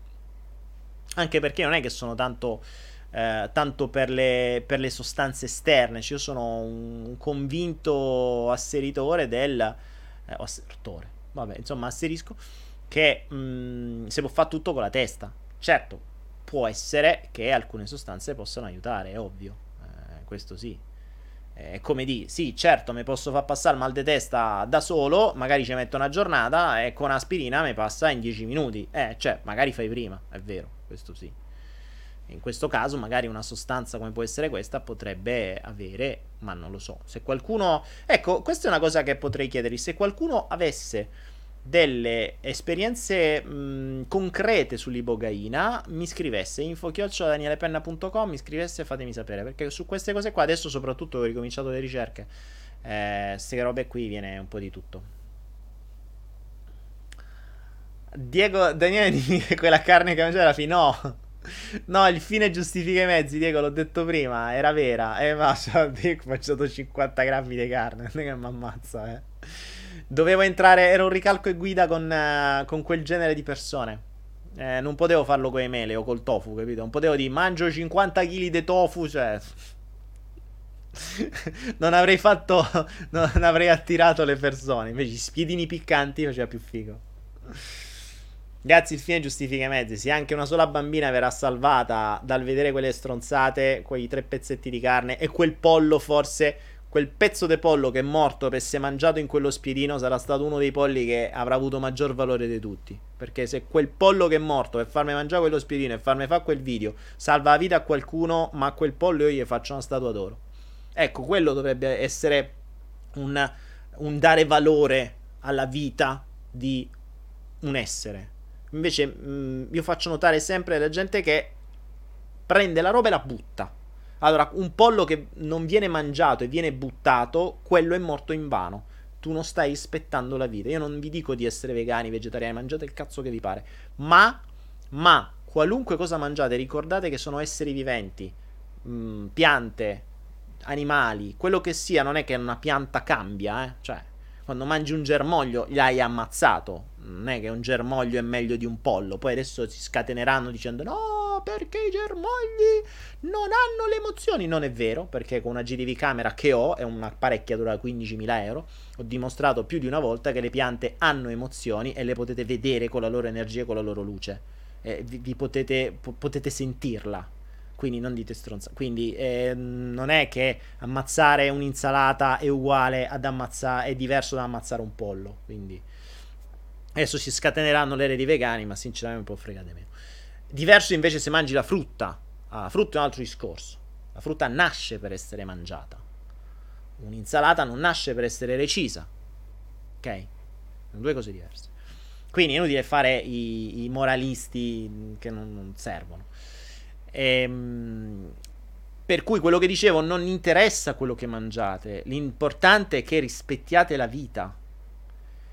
anche perché non è che sono tanto per le sostanze esterne, cioè, io sono un convinto asseritore asserisco che si può fare tutto con la testa. Certo, può essere che alcune sostanze possano aiutare, è ovvio, questo sì, come di, sì, certo, mi posso far passare il mal di testa da solo, magari ci metto una giornata e con aspirina mi passa in 10 minuti, cioè magari fai prima, è vero, questo sì. In questo caso magari una sostanza come può essere questa potrebbe avere, ma non lo so. Se qualcuno, ecco, questa è una cosa che potrei chiedervi, se qualcuno avesse delle esperienze concrete sull'ibogaina, mi scrivesse info@danielepenna.com, mi scrivesse e fatemi sapere, perché su queste cose qua adesso soprattutto ho ricominciato le ricerche, queste robe qui viene un po' di tutto. Diego, Daniele, quella carne che mangiava alla fine, no. No, il fine giustifica i mezzi, Diego, l'ho detto prima, era vera. Diego, ho mangiato 50 grammi di carne, non è che mi ammazza, eh. Dovevo entrare, era un ricalco e guida con quel genere di persone, non potevo farlo con i mele o col tofu, capito? Non potevo dire mangio 50 kg di tofu, cioè non avrei attirato le persone. Invece i spiedini piccanti faceva più figo. Ragazzi, il fine giustifica i mezzi. Se anche una sola bambina verrà salvata dal vedere quelle stronzate, quei 3 pezzetti di carne e quel pollo, forse quel pezzo di pollo che è morto per essere mangiato in quello spiedino, sarà stato uno dei polli che avrà avuto maggior valore di tutti. Perché se quel pollo che è morto per farmi mangiare quello spiedino e farmi fare quel video salva la vita a qualcuno, ma a quel pollo io gli faccio una statua d'oro. Ecco, quello dovrebbe essere un dare valore alla vita di un essere. Invece io faccio notare sempre alla gente che prende la roba e la butta. Allora, un pollo che non viene mangiato e viene buttato, quello è morto in vano. Tu non stai rispettando la vita. Io non vi dico di essere vegani, vegetariani, mangiate il cazzo che vi pare. Ma qualunque cosa mangiate, ricordate che sono esseri viventi, piante, animali, quello che sia. Non è che una pianta cambia, eh? Cioè, quando mangi un germoglio l'hai ammazzato. Non è che un germoglio è meglio di un pollo. Poi adesso si scateneranno dicendo no, perché i germogli non hanno le emozioni. Non è vero, perché con una GDV camera che ho, è un apparecchio da 15.000 euro, ho dimostrato più di una volta che le piante hanno emozioni e le potete vedere con la loro energia e con la loro luce, potete sentirla. Quindi non dite stronza. Quindi non è che ammazzare un'insalata è uguale ad ammazzare, è diverso da ammazzare un pollo. Quindi adesso si scateneranno le reti vegani, ma sinceramente un po' fregate meno. Diverso invece se mangi la frutta. Ah, la frutta è un altro discorso. La frutta nasce per essere mangiata. Un'insalata non nasce per essere recisa. Ok? Sono due cose diverse. Quindi è inutile fare i moralisti che non servono. Per cui quello che dicevo, non interessa quello che mangiate. L'importante è che rispettiate la vita.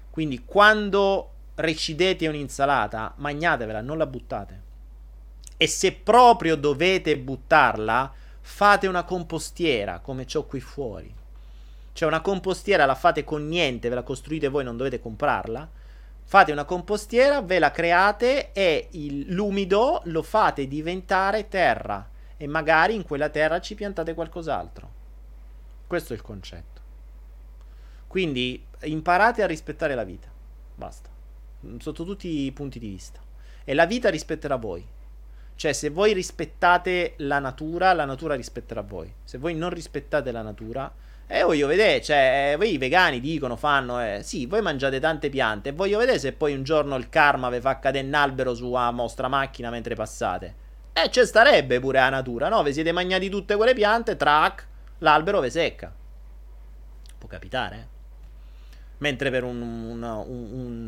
Quindi quando recidete un'insalata, magnatevela, non la buttate. E se proprio dovete buttarla, fate una compostiera, come c'ho qui fuori. Cioè una compostiera la fate con niente, ve la costruite voi, non dovete comprarla. Fate una compostiera, ve la create e l'umido lo fate diventare terra. E magari in quella terra ci piantate qualcos'altro. Questo è il concetto. Quindi imparate a rispettare la vita, basta, sotto tutti i punti di vista, e la vita rispetterà voi. Cioè se voi rispettate la natura rispetterà voi. Se voi non rispettate la natura, voglio vedere, cioè voi i vegani dicono, fanno, sì, voi mangiate tante piante, voglio vedere se poi un giorno il karma vi fa cadere un albero sulla vostra macchina mentre passate. C'è starebbe pure la natura, no? Vi siete mangiati tutte quelle piante, trac, l'albero vi secca. Può capitare, eh? Mentre per un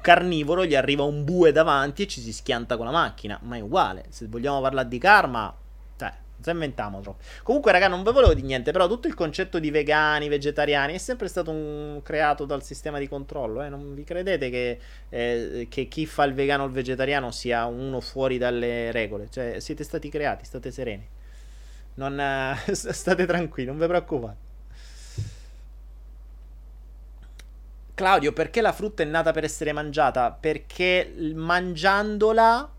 carnivoro gli arriva un bue davanti e ci si schianta con la macchina. Ma è uguale. Se vogliamo parlare di karma, cioè, non si inventiamo troppo. Comunque, raga, non ve volevo dire niente, però tutto il concetto di vegani, vegetariani è sempre stato creato dal sistema di controllo. Non vi credete che chi fa il vegano o il vegetariano sia uno fuori dalle regole. Cioè, siete stati creati, state sereni. State tranquilli, non vi preoccupate. Claudio, perché la frutta è nata per essere mangiata? Perché mangiandola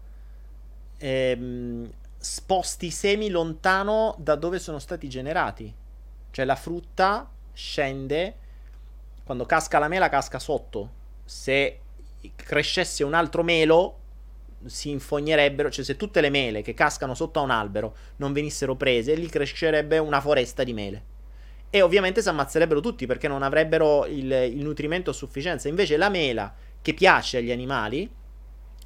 sposti i semi lontano da dove sono stati generati. Cioè la frutta scende, quando casca la mela casca sotto. Se crescesse un altro melo si infognerebbero, cioè se tutte le mele che cascano sotto a un albero non venissero prese, lì crescerebbe una foresta di mele. E ovviamente si ammazzerebbero tutti perché non avrebbero il nutrimento a sufficienza. Invece la mela, che piace agli animali,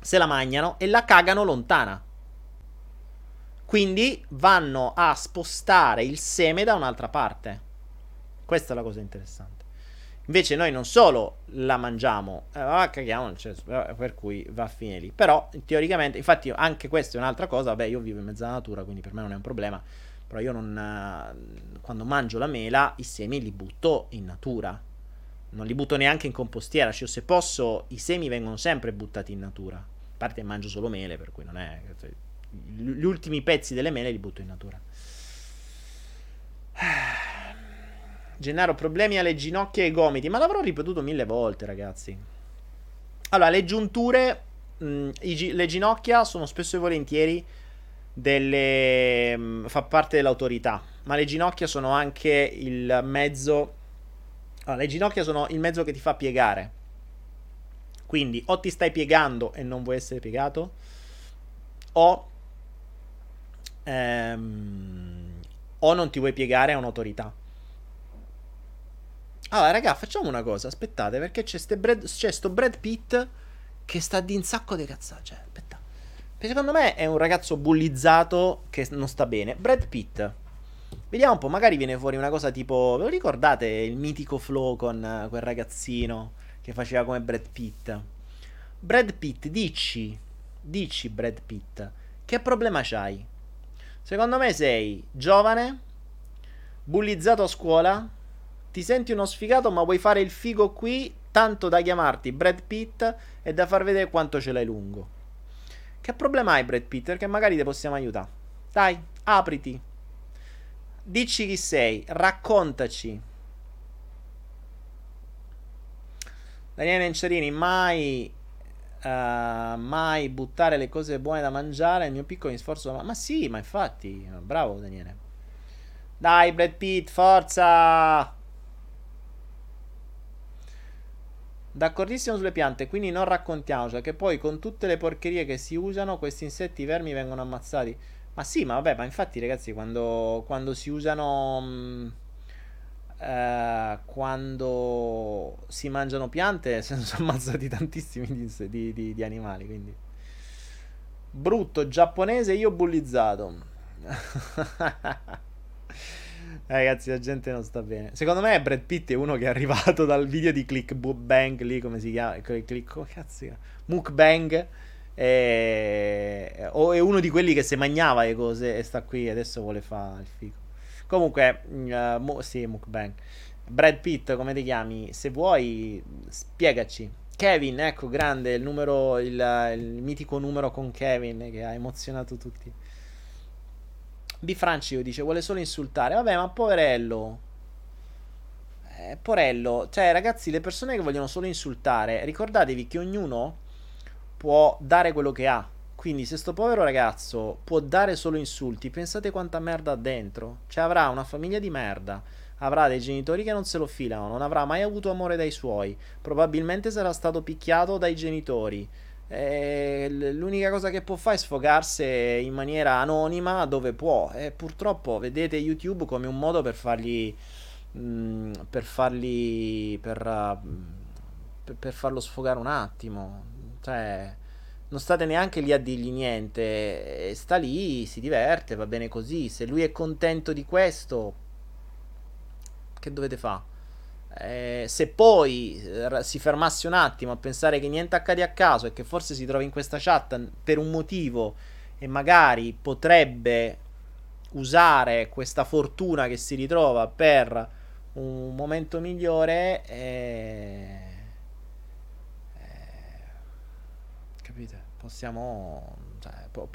se la mangiano e la cagano lontana. Quindi vanno a spostare il seme da un'altra parte. Questa è la cosa interessante. Invece noi non solo la mangiamo, caghiamo, cioè, per cui va a fine lì. Però teoricamente, infatti anche questa è un'altra cosa, vabbè, io vivo in mezzo alla natura, quindi per me non è un problema. Però io non, quando mangio la mela, i semi li butto in natura. Non li butto neanche in compostiera. Cioè, se posso, i semi vengono sempre buttati in natura. A parte che mangio solo mele, per cui non è... Cioè, gli ultimi pezzi delle mele li butto in natura. Gennaro, problemi alle ginocchia e ai gomiti. Ma l'avrò ripetuto 1000 volte, ragazzi. Allora, le giunture... le ginocchia sono spesso e volentieri... fa parte dell'autorità, ma le ginocchia sono anche il mezzo. Allora, le ginocchia sono il mezzo che ti fa piegare. Quindi o ti stai piegando e non vuoi essere piegato, o non ti vuoi piegare a un'autorità. Allora raga, facciamo una cosa, aspettate, perché c'è sto Brad Pitt che sta di un sacco di cazzate, cioè, aspetta. Secondo me è un ragazzo bullizzato che non sta bene. Brad Pitt. Vediamo un po', magari viene fuori una cosa tipo... Ve lo ricordate il mitico Flow con quel ragazzino che faceva come Brad Pitt? Brad Pitt, dici Brad Pitt, che problema c'hai? Secondo me sei giovane, bullizzato a scuola, ti senti uno sfigato ma vuoi fare il figo qui, tanto da chiamarti Brad Pitt e da far vedere quanto ce l'hai lungo. Che problema hai, Brad Pitt? Perché magari ti possiamo aiutare. Dai, apriti. Dici chi sei, raccontaci. Daniele Mencerini, mai buttare le cose buone da mangiare, il mio piccolo sforzo. Ma sì, ma infatti, bravo Daniele. Dai Brad Pitt, forza! D'accordissimo sulle piante, quindi non raccontiamoci che poi con tutte le porcherie che si usano questi insetti vermi vengono ammazzati. Ma sì, ma vabbè, ma infatti ragazzi, quando si usano quando si mangiano piante se ne sono ammazzati tantissimi di animali, quindi brutto giapponese io bullizzato. Ragazzi, la gente non sta bene. Secondo me Brad Pitt è uno che è arrivato dal video di ClickBang lì, come si chiama? MUCKBANG, o è uno di quelli che se mangiava le cose e sta qui adesso vuole fare il figo. Comunque sì, MUCKBANG. Brad Pitt, come ti chiami? Se vuoi spiegaci. Kevin, ecco, grande il numero, il mitico numero con Kevin che ha emozionato tutti. B. Franci dice vuole solo insultare. Vabbè, ma poverello, porello. Cioè ragazzi, le persone che vogliono solo insultare, ricordatevi che ognuno può dare quello che ha. Quindi se sto povero ragazzo può dare solo insulti, pensate quanta merda ha dentro. Cioè avrà una famiglia di merda, avrà dei genitori che non se lo filano, non avrà mai avuto amore dai suoi, probabilmente sarà stato picchiato dai genitori. L'unica cosa che può fare è sfogarsi in maniera anonima dove può, e purtroppo vedete YouTube come un modo per farlo sfogare un attimo. Cioè non state neanche lì a dirgli niente, sta lì, si diverte, va bene così. Se lui è contento di questo, che dovete fare? Se poi si fermasse un attimo a pensare che niente accade a caso e che forse si trova in questa chat per un motivo e magari potrebbe usare questa fortuna che si ritrova per un momento migliore, capite? Può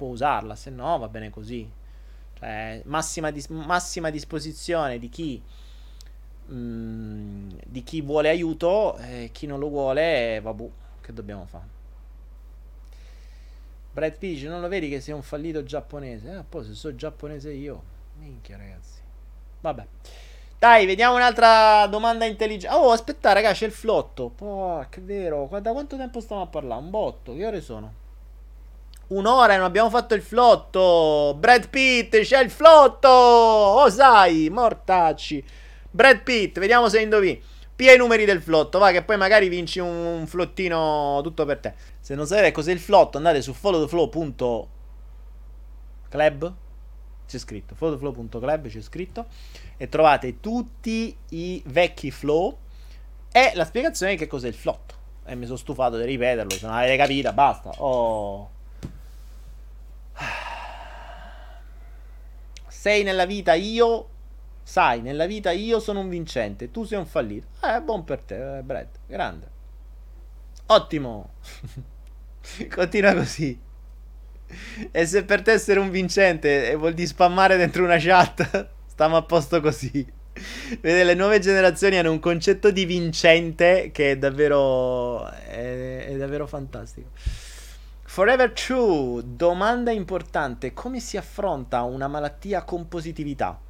usarla, se no va bene così. Cioè, massima disposizione di chi vuole aiuto, chi non lo vuole, vabbù, che dobbiamo fare? Brad Pitt dice non lo vedi che sei un fallito giapponese? Poi se sono giapponese io, minchia ragazzi. Vabbè, dai, vediamo un'altra domanda intelligente. Oh, aspetta raga, c'è il flotto. Che vero, guarda quanto tempo stiamo a parlare, un botto. Che ore sono? Un'ora e non abbiamo fatto il flotto. Brad Pitt, c'è il flotto. Oh sai, mortacci Brad Pitt, vediamo se indovini. Pia i numeri del flotto, va, che poi magari vinci un flottino tutto per te. Se non sapete cos'è il flotto, andate su followtheflow.club, c'è scritto followtheflow.club, c'è scritto, e trovate tutti i vecchi flow e la spiegazione di che cos'è il flotto. E mi sono stufato di ripeterlo, se non avete capito basta. Oh, sei nella vita io. Sai, nella vita io sono un vincente, tu sei un fallito. Buon per te, Brad. Grande. Ottimo. Continua così. E se per te essere un vincente vuol dire spammare dentro una chat, stiamo a posto così. Vede, le nuove generazioni hanno un concetto di vincente che è davvero fantastico. Forever True, domanda importante. Come si affronta una malattia con positività?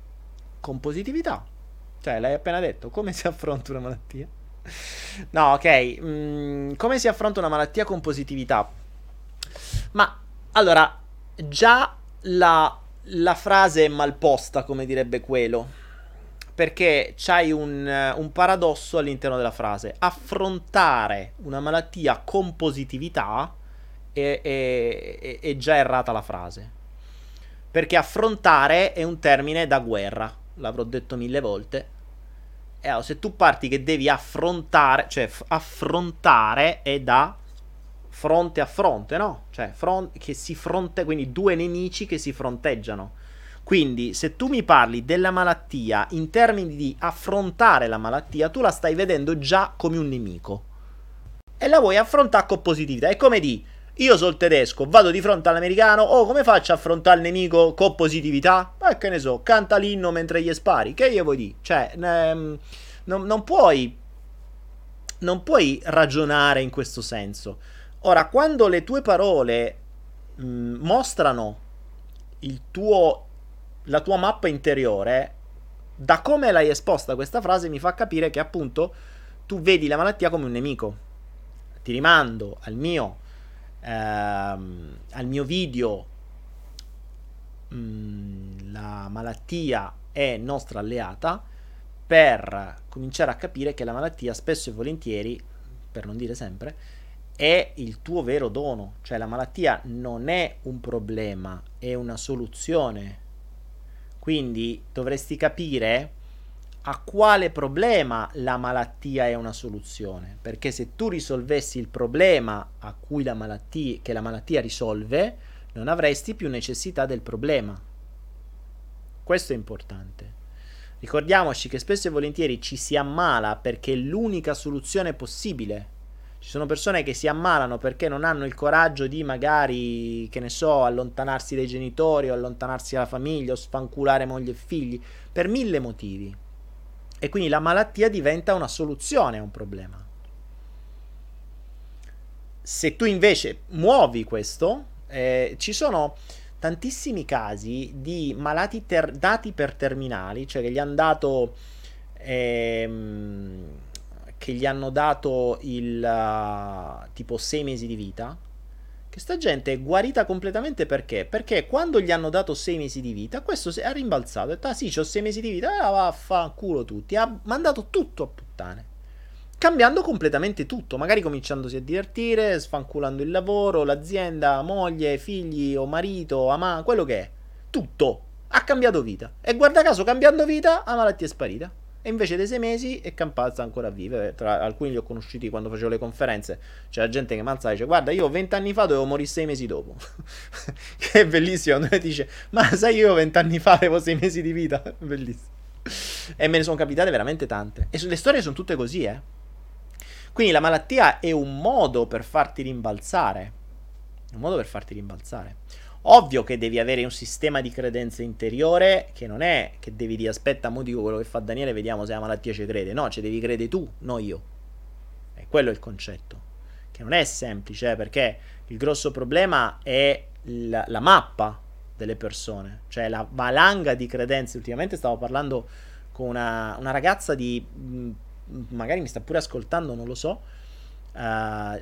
Con positività, cioè l'hai appena detto, come si affronta una malattia? No, ok, come si affronta una malattia con positività? Ma allora, già la frase è malposta, come direbbe quello, perché c'hai un paradosso all'interno della frase. Affrontare una malattia con positività è già errata la frase, perché affrontare è un termine da guerra, l'avrò detto 1000 volte. E allora, se tu parti che devi affrontare, cioè affrontare è da fronte a fronte, no? Cioè che si fronte, quindi due nemici che si fronteggiano. Quindi se tu mi parli della malattia in termini di affrontare la malattia, tu la stai vedendo già come un nemico e la vuoi affrontare con positività. È come di io sono il tedesco, vado di fronte all'americano, oh come faccio a affrontare il nemico con positività? Ma che ne so, canta l'inno mentre gli spari, che io vuoi dire? Cioè, non puoi non puoi ragionare in questo senso. Ora, quando le tue parole mostrano la tua mappa interiore, da come l'hai esposta questa frase mi fa capire che appunto tu vedi la malattia come un nemico. Ti rimando al mio video la malattia è nostra alleata, per cominciare a capire che la malattia spesso e volentieri, per non dire sempre, è il tuo vero dono. Cioè la malattia non è un problema, è una soluzione. Quindi dovresti capire a quale problema la malattia è una soluzione, perché se tu risolvessi il problema che la malattia risolve, non avresti più necessità del problema. Questo è importante. Ricordiamoci che spesso e volentieri ci si ammala perché è l'unica soluzione possibile. Ci sono persone che si ammalano perché non hanno il coraggio di magari, che ne so, allontanarsi dai genitori o allontanarsi dalla famiglia o sfanculare moglie e figli, per mille motivi. E quindi la malattia diventa una soluzione a un problema. Se tu invece muovi questo, ci sono tantissimi casi di malati dati per terminali, cioè che gli hanno dato tipo 6 mesi di vita, che sta gente è guarita completamente. Perché? Perché quando gli hanno dato 6 mesi di vita, questo ha rimbalzato, ha detto: ah sì, c'ho 6 mesi di vita, vaffanculo tutti, ha mandato tutto a puttane, cambiando completamente tutto, magari cominciandosi a divertire, sfanculando il lavoro, l'azienda, moglie, figli o marito, quello che è, tutto, ha cambiato vita. E guarda caso, cambiando vita, la malattia è sparita. E invece dei 6 mesi è campazza ancora vive. Tra alcuni li ho conosciuti quando facevo le conferenze. C'era gente che malzava e dice: guarda, io 20 anni fa dovevo morire 6 mesi dopo. Che è bellissimo. Lui dice: ma sai, io 20 anni fa avevo 6 mesi di vita. Bellissimo. E me ne sono capitate veramente tante. E le storie sono tutte così, eh. Quindi la malattia è un modo per farti rimbalzare. Un modo per farti rimbalzare. Ovvio che devi avere un sistema di credenze interiore, che non è che devi dire: aspetta, mo dico quello che fa Daniele, vediamo se la malattia ci crede. No, ci devi credere tu, non io. E quello è il concetto, che non è semplice, perché il grosso problema è la mappa delle persone, cioè la valanga di credenze. Ultimamente stavo parlando con una ragazza di, magari mi sta pure ascoltando, non lo so,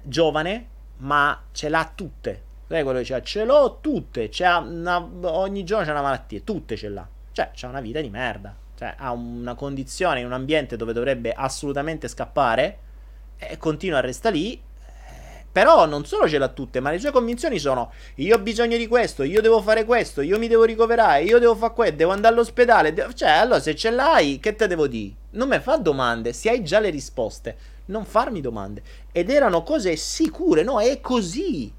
giovane, ma ce l'ha tutte. Lei quello diceva: ce l'ho tutte, ogni giorno c'è una malattia, tutte ce l'ha. Cioè, c'ha una vita di merda, cioè ha una condizione in un ambiente dove dovrebbe assolutamente scappare e continua a restare lì. Però non solo ce l'ha tutte, ma le sue convinzioni sono: io ho bisogno di questo, io devo fare questo, io mi devo ricoverare, io devo fare questo, devo andare all'ospedale. Cioè, allora se ce l'hai, che te devo dire? Non mi fa domande, se hai già le risposte, non farmi domande. Ed erano cose sicure, no, è così.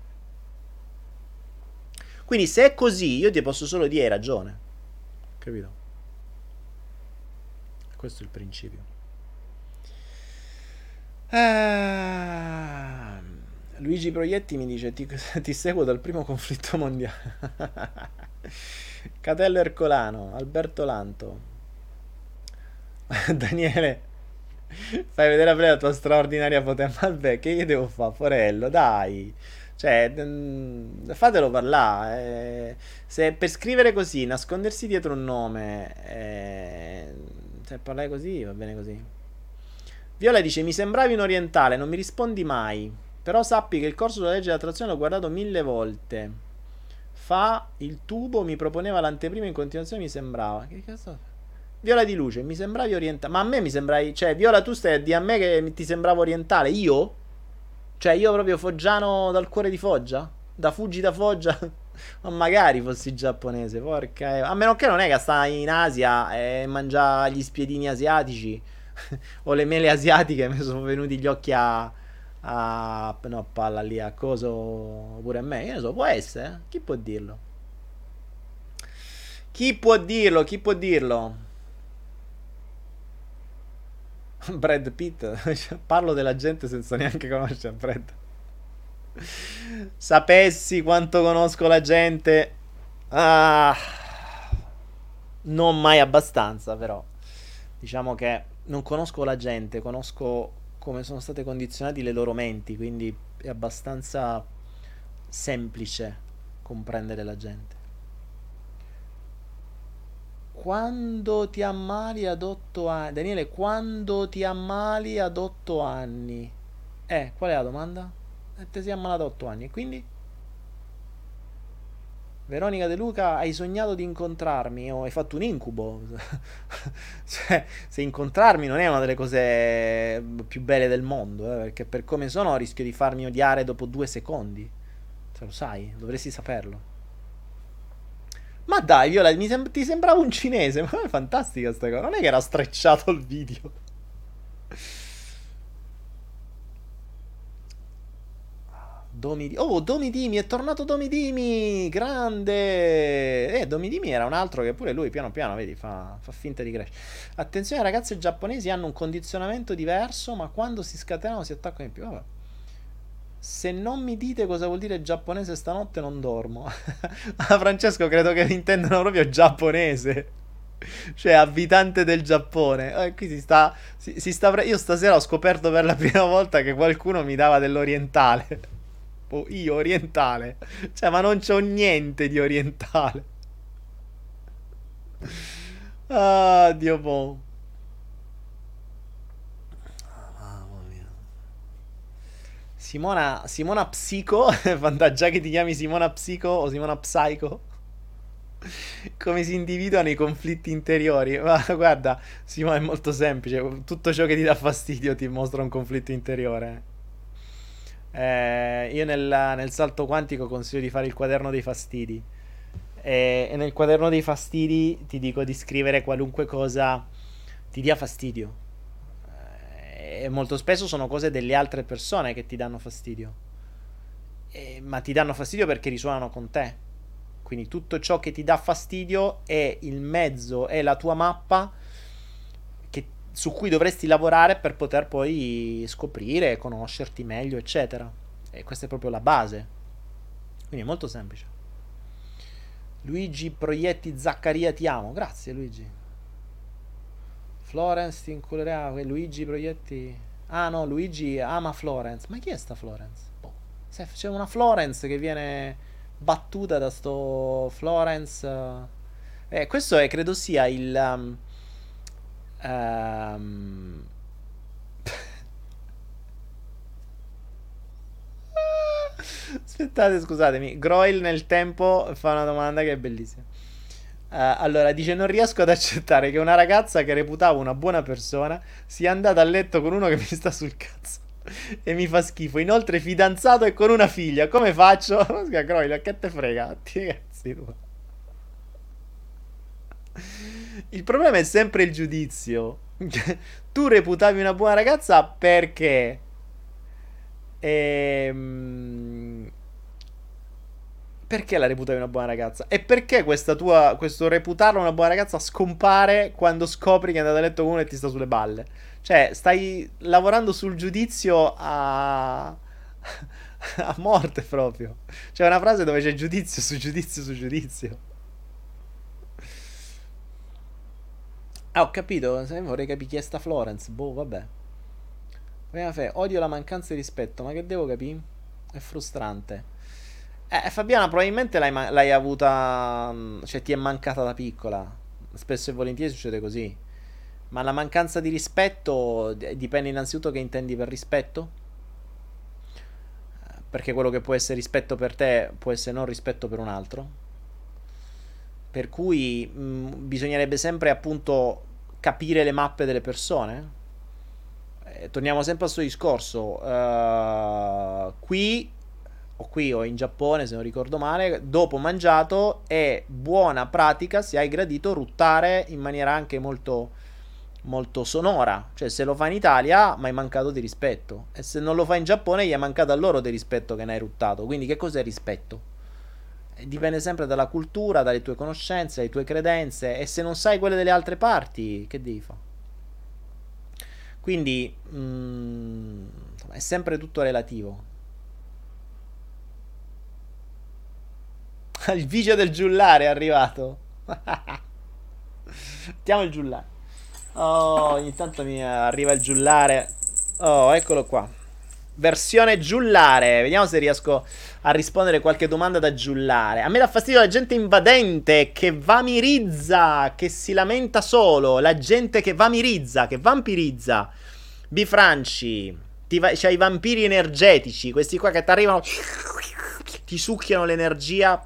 Quindi se è così, io ti posso solo dire: hai ragione. Capito? Questo è il principio. Luigi Proietti mi dice: ti seguo dal primo conflitto mondiale. Catello Ercolano, Alberto Lanto. Daniele, fai vedere a me la tua straordinaria potenza. Vabbè, che gli devo fare, forello? Dai. Cioè, fatelo parlare. Se per scrivere così, nascondersi dietro un nome, cioè parlare così, va bene così. Viola dice: mi sembravi un orientale, non mi rispondi mai. Però sappi che il corso sulla legge dell'attrazione l'ho guardato 1000 volte. Fa il tubo, mi proponeva l'anteprima in continuazione, mi sembrava. Che cazzo? Viola di Luce, mi sembravi orientale. Ma a me mi sembravi, cioè Viola, tu stai a dire a me che ti sembravo orientale? Io? Cioè io proprio foggiano dal cuore di Foggia? Da Fuggi da Foggia? Ma magari fossi giapponese, porca. A meno che non è che sta in Asia e mangia gli spiedini asiatici o le mele asiatiche, mi sono venuti gli occhi no, palla lì, a coso pure a me. Io ne so, può essere, eh? Chi può dirlo? Chi può dirlo? Chi può dirlo? Brad Pitt. Parlo della gente senza neanche conoscere Brad. Sapessi quanto conosco la gente, non mai abbastanza, però diciamo che non conosco la gente, conosco come sono state condizionate le loro menti, quindi è abbastanza semplice comprendere la gente. Quando ti ammali ad 8 anni, Daniele, quando ti ammali ad 8 anni? Qual è la domanda? Te sei ammalato ad 8 anni, e quindi? Veronica De Luca, hai sognato di incontrarmi o hai fatto un incubo? Cioè, se incontrarmi non è una delle cose più belle del mondo, perché per come sono rischio di farmi odiare dopo 2 secondi. Cioè, lo sai, dovresti saperlo. Ma dai, Viola, ti sembrava un cinese, ma è fantastica sta cosa, non è che era strecciato il video. Domidimi, è tornato Domidimi, grande! Domidimi era un altro che pure lui piano piano, vedi, fa finta di crescere. Attenzione ragazzi, i giapponesi hanno un condizionamento diverso, ma quando si scatenano si attaccano in più. Vabbè. Se non mi dite cosa vuol dire giapponese stanotte non dormo. Ah, Francesco, credo che intendano proprio giapponese, cioè abitante del Giappone. Qui si sta io stasera ho scoperto per la prima volta che qualcuno mi dava dell'orientale. Io orientale, cioè, ma non c'ho niente di orientale. Ah, Dio boh. Mamma mia. Simona Psico, già che ti chiami Simona Psico o Simona Psycho. Come si individuano i conflitti interiori? Ma guarda, Simona, è molto semplice. Tutto ciò che ti dà fastidio ti mostra un conflitto interiore. Io nel salto quantico consiglio di fare il quaderno dei fastidi, e nel quaderno dei fastidi ti dico di scrivere qualunque cosa ti dia fastidio, e molto spesso sono cose delle altre persone che ti danno fastidio, ma ti danno fastidio perché risuonano con te, quindi tutto ciò che ti dà fastidio è il mezzo, è la tua mappa su cui dovresti lavorare per poter poi scoprire, conoscerti meglio, eccetera. E questa è proprio la base. Quindi è molto semplice. Luigi Proietti Zaccaria, ti amo. Grazie Luigi. Florence ti incullerà. Luigi Proietti... Ah no, Luigi ama Florence. Ma chi è sta Florence? Boh. C'è una Florence che viene battuta da sto Florence... questo è, credo sia il... Aspettate, scusatemi. Groil nel tempo fa una domanda che è bellissima. Allora dice: non riesco ad accettare che una ragazza che reputavo una buona persona sia andata a letto con uno che mi sta sul cazzo e mi fa schifo. Inoltre fidanzato e con una figlia. Come faccio? Groil, che te frega? Ti cazzi tu. Il problema è sempre il giudizio. Tu reputavi una buona ragazza perché perché la reputavi una buona ragazza? E perché questo reputarla una buona ragazza scompare quando scopri che è andata a letto con uno e ti sta sulle balle? Cioè, stai lavorando sul giudizio a morte proprio. C'è una frase dove c'è giudizio su giudizio su giudizio. Ah, ho capito, vorrei capire chi è sta Florence, boh, vabbè. Prima fe, odio la mancanza di rispetto, ma che devo capire? È frustrante. Fabiana, probabilmente l'hai avuta, cioè ti è mancata da piccola, spesso e volentieri succede così. Ma la mancanza di rispetto dipende innanzitutto che intendi per rispetto, perché quello che può essere rispetto per te può essere non rispetto per un altro. Per cui bisognerebbe sempre appunto capire le mappe delle persone. Torniamo sempre al suo discorso. Qui o in Giappone, se non ricordo male, dopo mangiato è buona pratica, se hai gradito, ruttare in maniera anche molto, molto sonora. Cioè, se lo fa in Italia ma hai mancato di rispetto, e se non lo fa in Giappone gli è mancato a loro di rispetto che ne hai ruttato. Quindi che cos'è rispetto? Dipende sempre dalla cultura, dalle tue conoscenze, dalle tue credenze, e se non sai quelle delle altre parti, che devi fare? Quindi è sempre tutto relativo. Il vice del giullare è arrivato. Mettiamo il giullare. Oh, ogni tanto mi arriva il giullare. Oh, eccolo qua. Versione giullare. Vediamo se riesco a rispondere qualche domanda da giullare. A me dà fastidio la gente invadente che vampirizza, che si lamenta solo. La gente che vampirizza, che vampirizza. Bifranci. C'hai i vampiri energetici, questi qua che ti arrivano, ti succhiano l'energia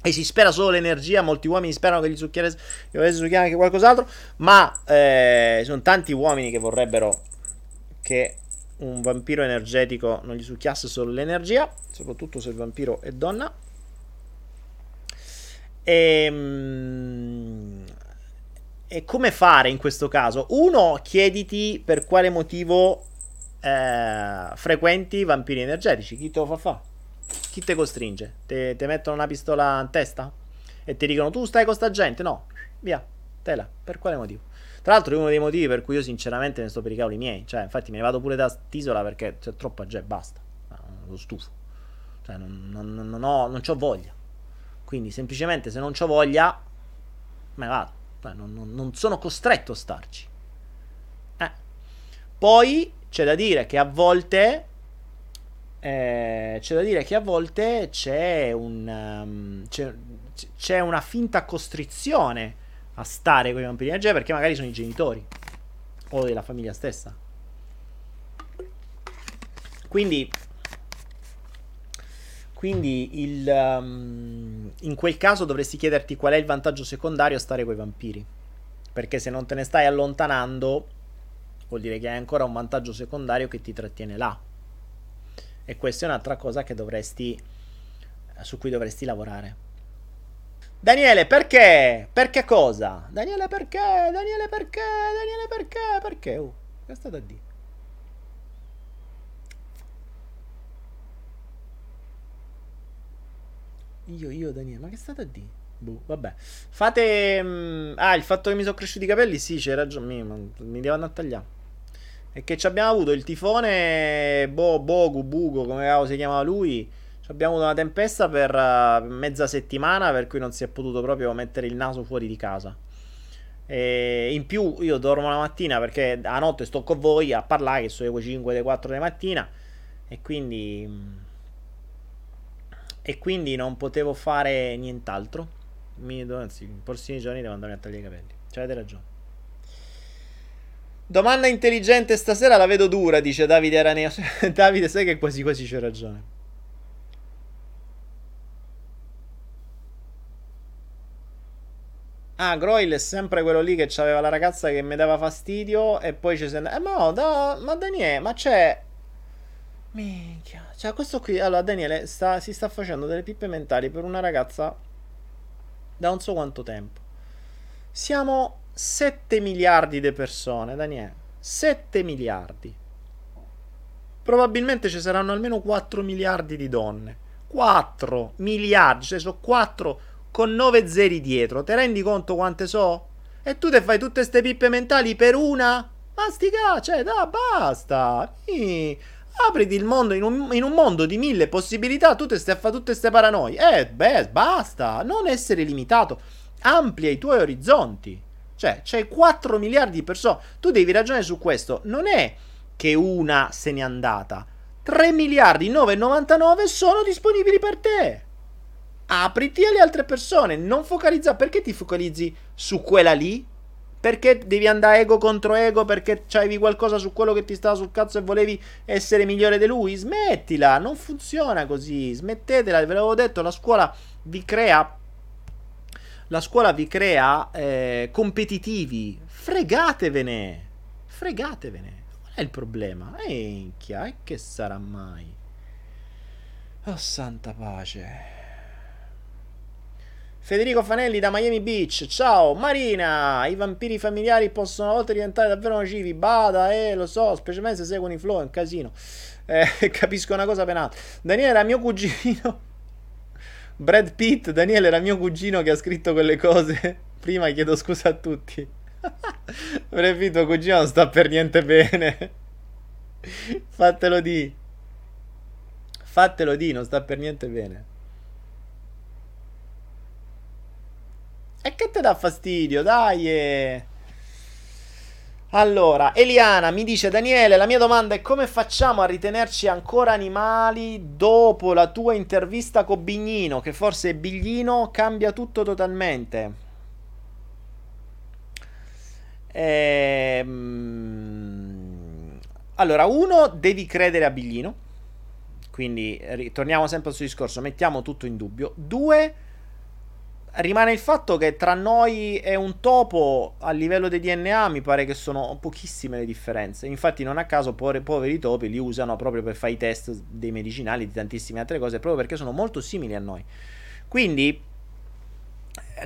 e si spera solo l'energia. Molti uomini sperano che gli succhiano anche qualcos'altro, ma sono tanti uomini che vorrebbero che un vampiro energetico non gli succhiasse solo l'energia, soprattutto se il vampiro è donna. E come fare in questo caso? Uno, chiediti per quale motivo frequenti vampiri energetici. Chi te lo fa fa? Chi te costringe? Te mettono una pistola in testa e ti dicono tu stai con sta gente? No, via, tela. Per quale motivo? Tra l'altro è uno dei motivi per cui io sinceramente ne sto per i cavoli miei. Cioè, infatti me ne vado pure da st'isola perché c'è troppa gente, basta, sono stufo. Cioè non c'ho voglia. Quindi semplicemente se non c'ho voglia me ne vado. Cioè, non sono costretto a starci. Poi c'è da dire che a volte c'è c'è una finta costrizione a stare con i vampiri energetici, perché magari sono i genitori o della famiglia stessa. Quindi in quel caso dovresti chiederti qual è il vantaggio secondario a stare con i vampiri, perché se non te ne stai allontanando vuol dire che hai ancora un vantaggio secondario che ti trattiene là. E questa è un'altra cosa che su cui dovresti lavorare. Daniele, perché? Perché cosa? Daniele, perché? Daniele, perché? Daniele, perché? Perché? Che è stato a dire? Io, Daniele, ma che è stato a dire? Boh, vabbè. Fate... il fatto che mi sono cresciuti i capelli, sì, c'è ragione. Mi devo andare a tagliare. E che ci abbiamo avuto il tifone, Bugo, come cavolo si chiamava lui. Ci abbiamo avuto una tempesta per mezza settimana, per cui non si è potuto proprio mettere il naso fuori di casa. E in più io dormo la mattina perché a notte sto con voi a parlare, che sono le 5, le 4 di mattina. E quindi non potevo fare nient'altro. Anzi, in prossimi giorni devo andare a tagliare i capelli. Cioè, avete ragione. Domanda intelligente stasera, la vedo dura, dice Davide Araneo. Davide, sai che quasi quasi c'è ragione. Ah, Groil è sempre quello lì che c'aveva la ragazza che mi dava fastidio e poi ci sembra... ma Daniele, ma c'è... Minchia. Cioè, questo qui... Allora, Daniele si sta facendo delle pippe mentali per una ragazza da non so quanto tempo. Siamo... 7 miliardi di persone, Daniele. 7 miliardi. Probabilmente ci saranno almeno 4 miliardi di donne. 4 miliardi, cioè sono 4 con 9 zeri dietro. Te rendi conto quante so? E tu te fai tutte queste pippe mentali per una? Ma sti cazzi, cioè, da basta. Apriti il mondo in un mondo di 1000 possibilità, tu te stai a fare tutte queste paranoie. Basta, non essere limitato. Amplia i tuoi orizzonti. Cioè, c'hai 4 miliardi di persone. Tu devi ragionare su questo. Non è che una se n'è andata. 3 miliardi 9,99 sono disponibili per te. Apriti alle altre persone. Non focalizza. Perché ti focalizzi su quella lì? Perché devi andare ego contro ego? Perché c'avevi qualcosa su quello che ti stava sul cazzo e volevi essere migliore di lui? Smettila. Non funziona così. Smettetela. Ve l'avevo detto. La scuola vi crea competitivi. Fregatevene. Qual è il problema? Minchia, e che sarà mai? Oh, santa pace. Federico Fanelli da Miami Beach. Ciao, Marina. I vampiri familiari possono a volte diventare davvero nocivi. Bada, lo so, specialmente se seguono i flow, è un casino. Capisco una cosa penata. Daniele era mio cugino. Brad Pitt, Daniele era mio cugino che ha scritto quelle cose. Prima chiedo scusa a tutti. Brad Pitt, tuo cugino non sta per niente bene. Fatelo di, non sta per niente bene. E che te dà fastidio, dai. Allora, Eliana mi dice: Daniele, la mia domanda è come facciamo a ritenerci ancora animali dopo la tua intervista con Biglino, che forse Biglino cambia tutto totalmente. Allora, uno, devi credere a Biglino, quindi torniamo sempre al suo discorso, mettiamo tutto in dubbio. Due, rimane il fatto che tra noi e un topo a livello di DNA mi pare che sono pochissime le differenze. Infatti non a caso poveri topi li usano proprio per fare i test dei medicinali, di tantissime altre cose, proprio perché sono molto simili a noi. Quindi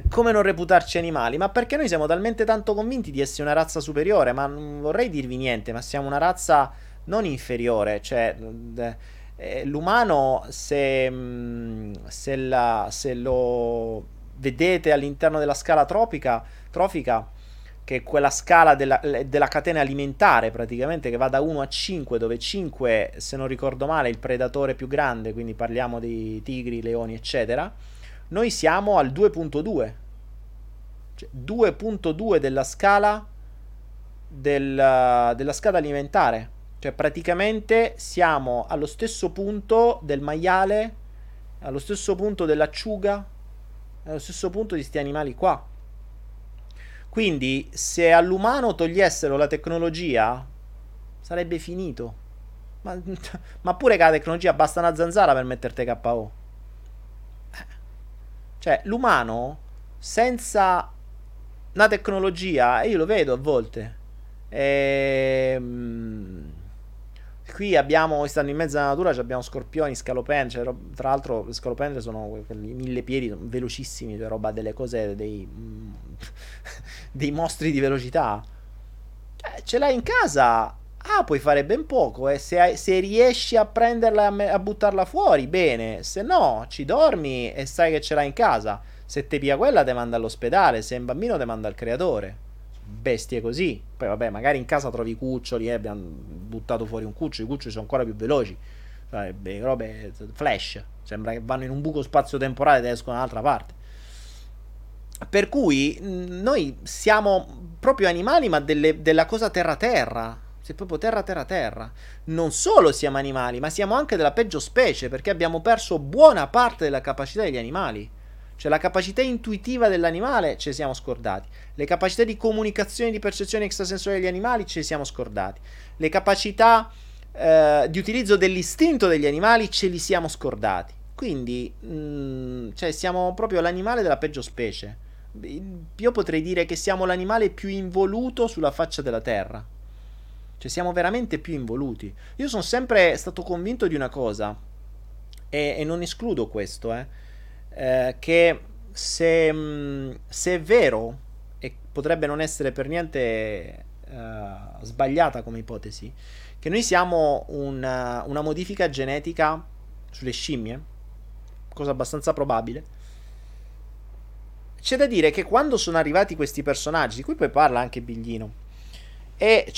come non reputarci animali? Ma perché noi siamo talmente tanto convinti di essere una razza superiore, ma non vorrei dirvi niente, ma siamo una razza non inferiore, cioè... l'umano, se lo vedete all'interno della scala trofica, che è quella scala della catena alimentare praticamente, che va da 1 a 5, dove 5, se non ricordo male, è il predatore più grande, quindi parliamo di tigri, leoni eccetera, noi siamo al 2.2, cioè 2.2 della scala alimentare. Cioè praticamente siamo allo stesso punto del maiale, allo stesso punto dell'acciuga, allo stesso punto di questi animali qua. Quindi se all'umano togliessero la tecnologia sarebbe finito. Ma pure che la tecnologia, basta una zanzara per metterti KO. Cioè l'umano senza una tecnologia, e io lo vedo a volte, qui abbiamo, stando in mezzo alla natura, abbiamo scorpioni, scalopendri, cioè, tra l'altro le scalopendri sono quelli 1000 piedi, sono velocissimi, cioè roba delle cose, dei mostri di velocità. Cioè, ce l'hai in casa, puoi fare ben poco, se riesci a prenderla e a buttarla fuori, bene, se no ci dormi e sai che ce l'hai in casa. Se te pia quella te manda all'ospedale, se è un bambino te manda al creatore. Bestie così. Poi vabbè, magari in casa trovi cuccioli, abbiamo buttato fuori un cucciolo, i cuccioli sono ancora più veloci, cioè, robe flash, sembra che vanno in un buco spazio-temporale ed escono dall'altra parte. Per cui noi siamo proprio animali, ma della cosa terra-terra, se proprio terra-terra-terra. Non solo siamo animali, ma siamo anche della peggio specie, perché abbiamo perso buona parte della capacità degli animali. Cioè la capacità intuitiva dell'animale ce siamo scordati, le capacità di comunicazione e di percezione extrasensoriale degli animali ce siamo scordati, le capacità di utilizzo dell'istinto degli animali ce li siamo scordati. Quindi cioè siamo proprio l'animale della peggio specie. Io potrei dire che siamo l'animale più involuto sulla faccia della terra, cioè siamo veramente più involuti. Io sono sempre stato convinto di una cosa, e non escludo questo, che se è vero, e potrebbe non essere per niente sbagliata come ipotesi, che noi siamo una modifica genetica sulle scimmie, cosa abbastanza probabile, c'è da dire che quando sono arrivati questi personaggi, di cui poi parla anche Biglino, e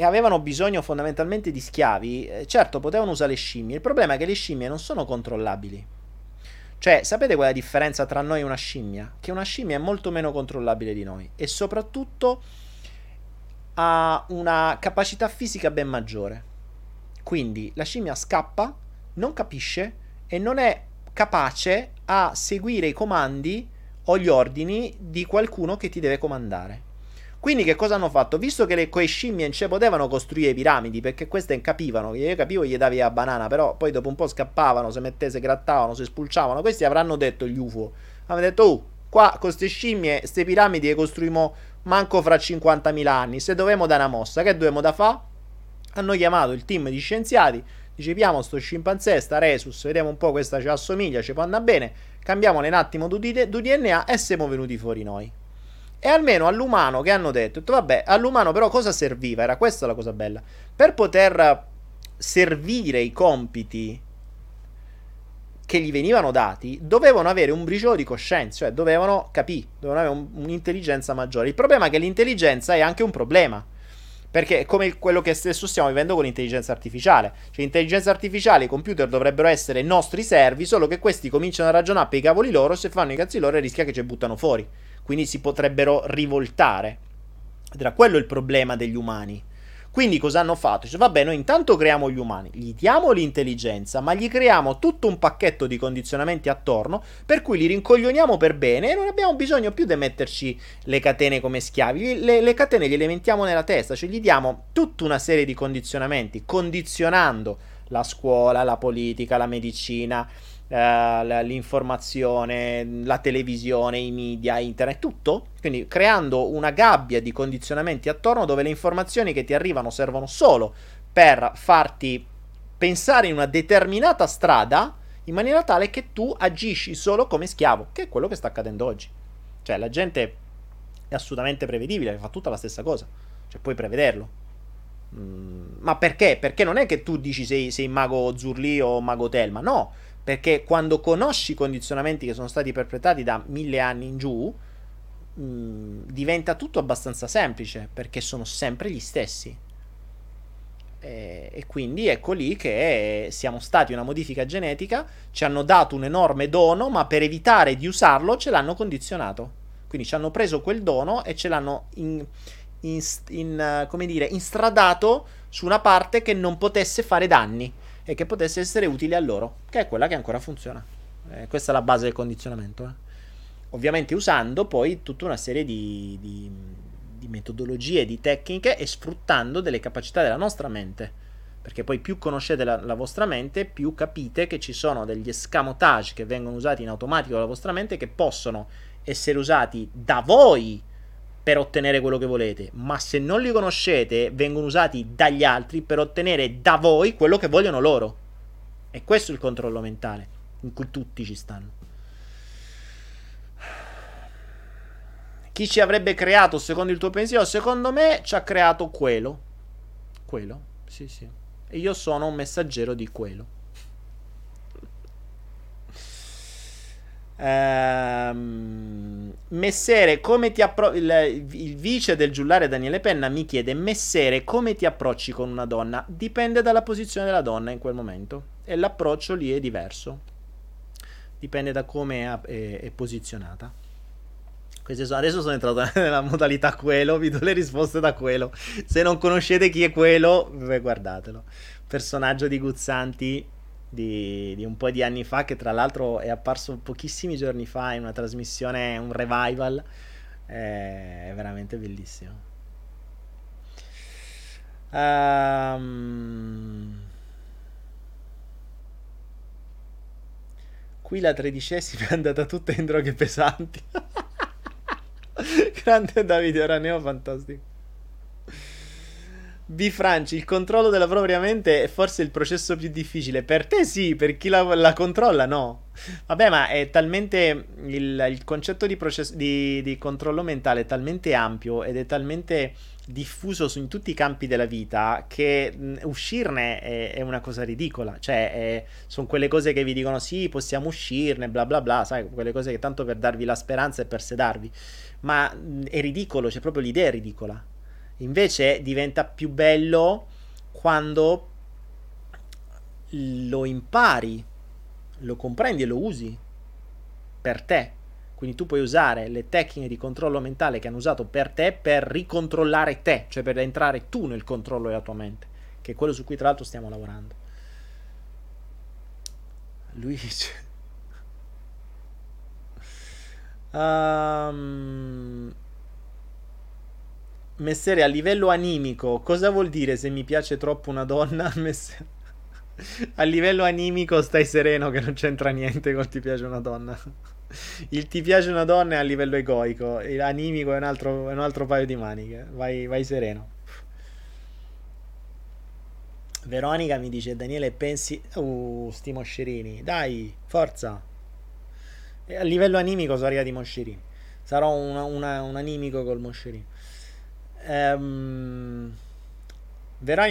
avevano bisogno fondamentalmente di schiavi, certo potevano usare le scimmie, il problema è che le scimmie non sono controllabili. Cioè, sapete qual è la differenza tra noi e una scimmia? Che una scimmia è molto meno controllabile di noi, e soprattutto ha una capacità fisica ben maggiore. Quindi la scimmia scappa, non capisce e non è capace a seguire i comandi o gli ordini di qualcuno che ti deve comandare. Quindi che cosa hanno fatto? Visto che le scimmie non ce potevano costruire piramidi, perché queste capivano, io capivo, gli davi la banana, però poi dopo un po' scappavano, se mettese, grattavano, se spulciavano, questi avranno detto gli UFO, hanno detto, qua con queste scimmie, queste piramidi le costruimo manco fra 50.000 anni, se dovevamo dare una mossa, che dovevamo da fa? Hanno chiamato il team di scienziati, diciamo, sto scimpanzé, sta resus, vediamo un po', questa ci assomiglia, ci può andare bene, cambiamone un attimo di DNA e siamo venuti fuori noi. E almeno all'umano che hanno detto, vabbè, all'umano però cosa serviva? Era questa la cosa bella. Per poter servire i compiti che gli venivano dati, dovevano avere un briciolo di coscienza, cioè dovevano capire, dovevano avere un'intelligenza maggiore. Il problema è che l'intelligenza è anche un problema, perché è come quello che stesso stiamo vivendo con l'intelligenza artificiale. Cioè l'intelligenza artificiale, i computer dovrebbero essere nostri servi, solo che questi cominciano a ragionare per i cavoli loro, se fanno i cazzi loro rischia che ci buttano fuori. Quindi si potrebbero rivoltare. Era quello il problema degli umani. Quindi cosa hanno fatto? Cioè, vabbè, noi intanto creiamo gli umani, gli diamo l'intelligenza, ma gli creiamo tutto un pacchetto di condizionamenti attorno, per cui li rincoglioniamo per bene e non abbiamo bisogno più di metterci le catene come schiavi. Le catene gliele mettiamo nella testa, cioè gli diamo tutta una serie di condizionamenti, condizionando la scuola, la politica, la medicina, l'informazione, la televisione, i media, internet, tutto, quindi creando una gabbia di condizionamenti attorno dove le informazioni che ti arrivano servono solo per farti pensare in una determinata strada in maniera tale che tu agisci solo come schiavo, che è quello che sta accadendo oggi. Cioè la gente è assolutamente prevedibile, fa tutta la stessa cosa, cioè puoi prevederlo. Ma perché? Perché non è che tu dici sei mago Zurli o mago Telma, no, perché quando conosci i condizionamenti che sono stati perpetrati da 1000 anni in giù, diventa tutto abbastanza semplice, perché sono sempre gli stessi. E quindi ecco lì che siamo stati una modifica genetica, ci hanno dato un enorme dono, ma per evitare di usarlo ce l'hanno condizionato, quindi ci hanno preso quel dono e ce l'hanno instradato su una parte che non potesse fare danni e che potesse essere utile a loro, che è quella che ancora funziona. Questa è la base del condizionamento, Ovviamente usando poi tutta una serie di metodologie, di tecniche, e sfruttando delle capacità della nostra mente, perché poi più conoscete la vostra mente, più capite che ci sono degli escamotage che vengono usati in automatico dalla vostra mente, che possono essere usati da voi per ottenere quello che volete, ma se non li conoscete vengono usati dagli altri per ottenere da voi quello che vogliono loro. E questo è il controllo mentale in cui tutti ci stanno. Chi ci avrebbe creato secondo il tuo pensiero? Secondo me ci ha creato quello. Quello? Sì, sì. E io sono un messaggero di quello. Messere, come ti approcci? Il vice del giullare Daniele Penna mi chiede: Messere, come ti approcci con una donna? Dipende dalla posizione della donna in quel momento, e l'approccio lì è diverso, dipende da come è posizionata. Adesso sono entrato nella modalità quello, vi do le risposte da quello. Se non conoscete chi è quello, guardatelo. Personaggio di Guzzanti di un po' di anni fa, che tra l'altro è apparso pochissimi giorni fa in una trasmissione, un revival, è veramente bellissimo. Qui la 13ª è andata tutta in droghe pesanti. Grande Davide Raneo, fantastico. B. Franci, il controllo della propria mente è forse il processo più difficile. Per te sì, per chi la controlla no. Vabbè, ma è talmente il concetto di controllo mentale è talmente ampio ed è talmente diffuso in tutti i campi della vita che uscirne è una cosa ridicola. Cioè sono quelle cose che vi dicono sì, possiamo uscirne, bla bla bla, sai, quelle cose che tanto per darvi la speranza e per sedarvi, ma è ridicolo, cioè proprio l'idea è ridicola. Invece diventa più bello quando lo impari, lo comprendi e lo usi per te. Quindi tu puoi usare le tecniche di controllo mentale che hanno usato per te per ricontrollare te, cioè per entrare tu nel controllo della tua mente, che è quello su cui tra l'altro stiamo lavorando. Lui dice... Messere, a livello animico, cosa vuol dire se mi piace troppo una donna? Messere, a livello animico stai sereno che non c'entra niente con ti piace una donna. Il ti piace una donna è a livello egoico, l'animico è un altro paio di maniche, vai sereno. Veronica mi dice: Daniele, pensi... sti moscerini, dai, forza. E a livello animico sono arrivati i moscerini, sarò un animico col moscerino. Veronica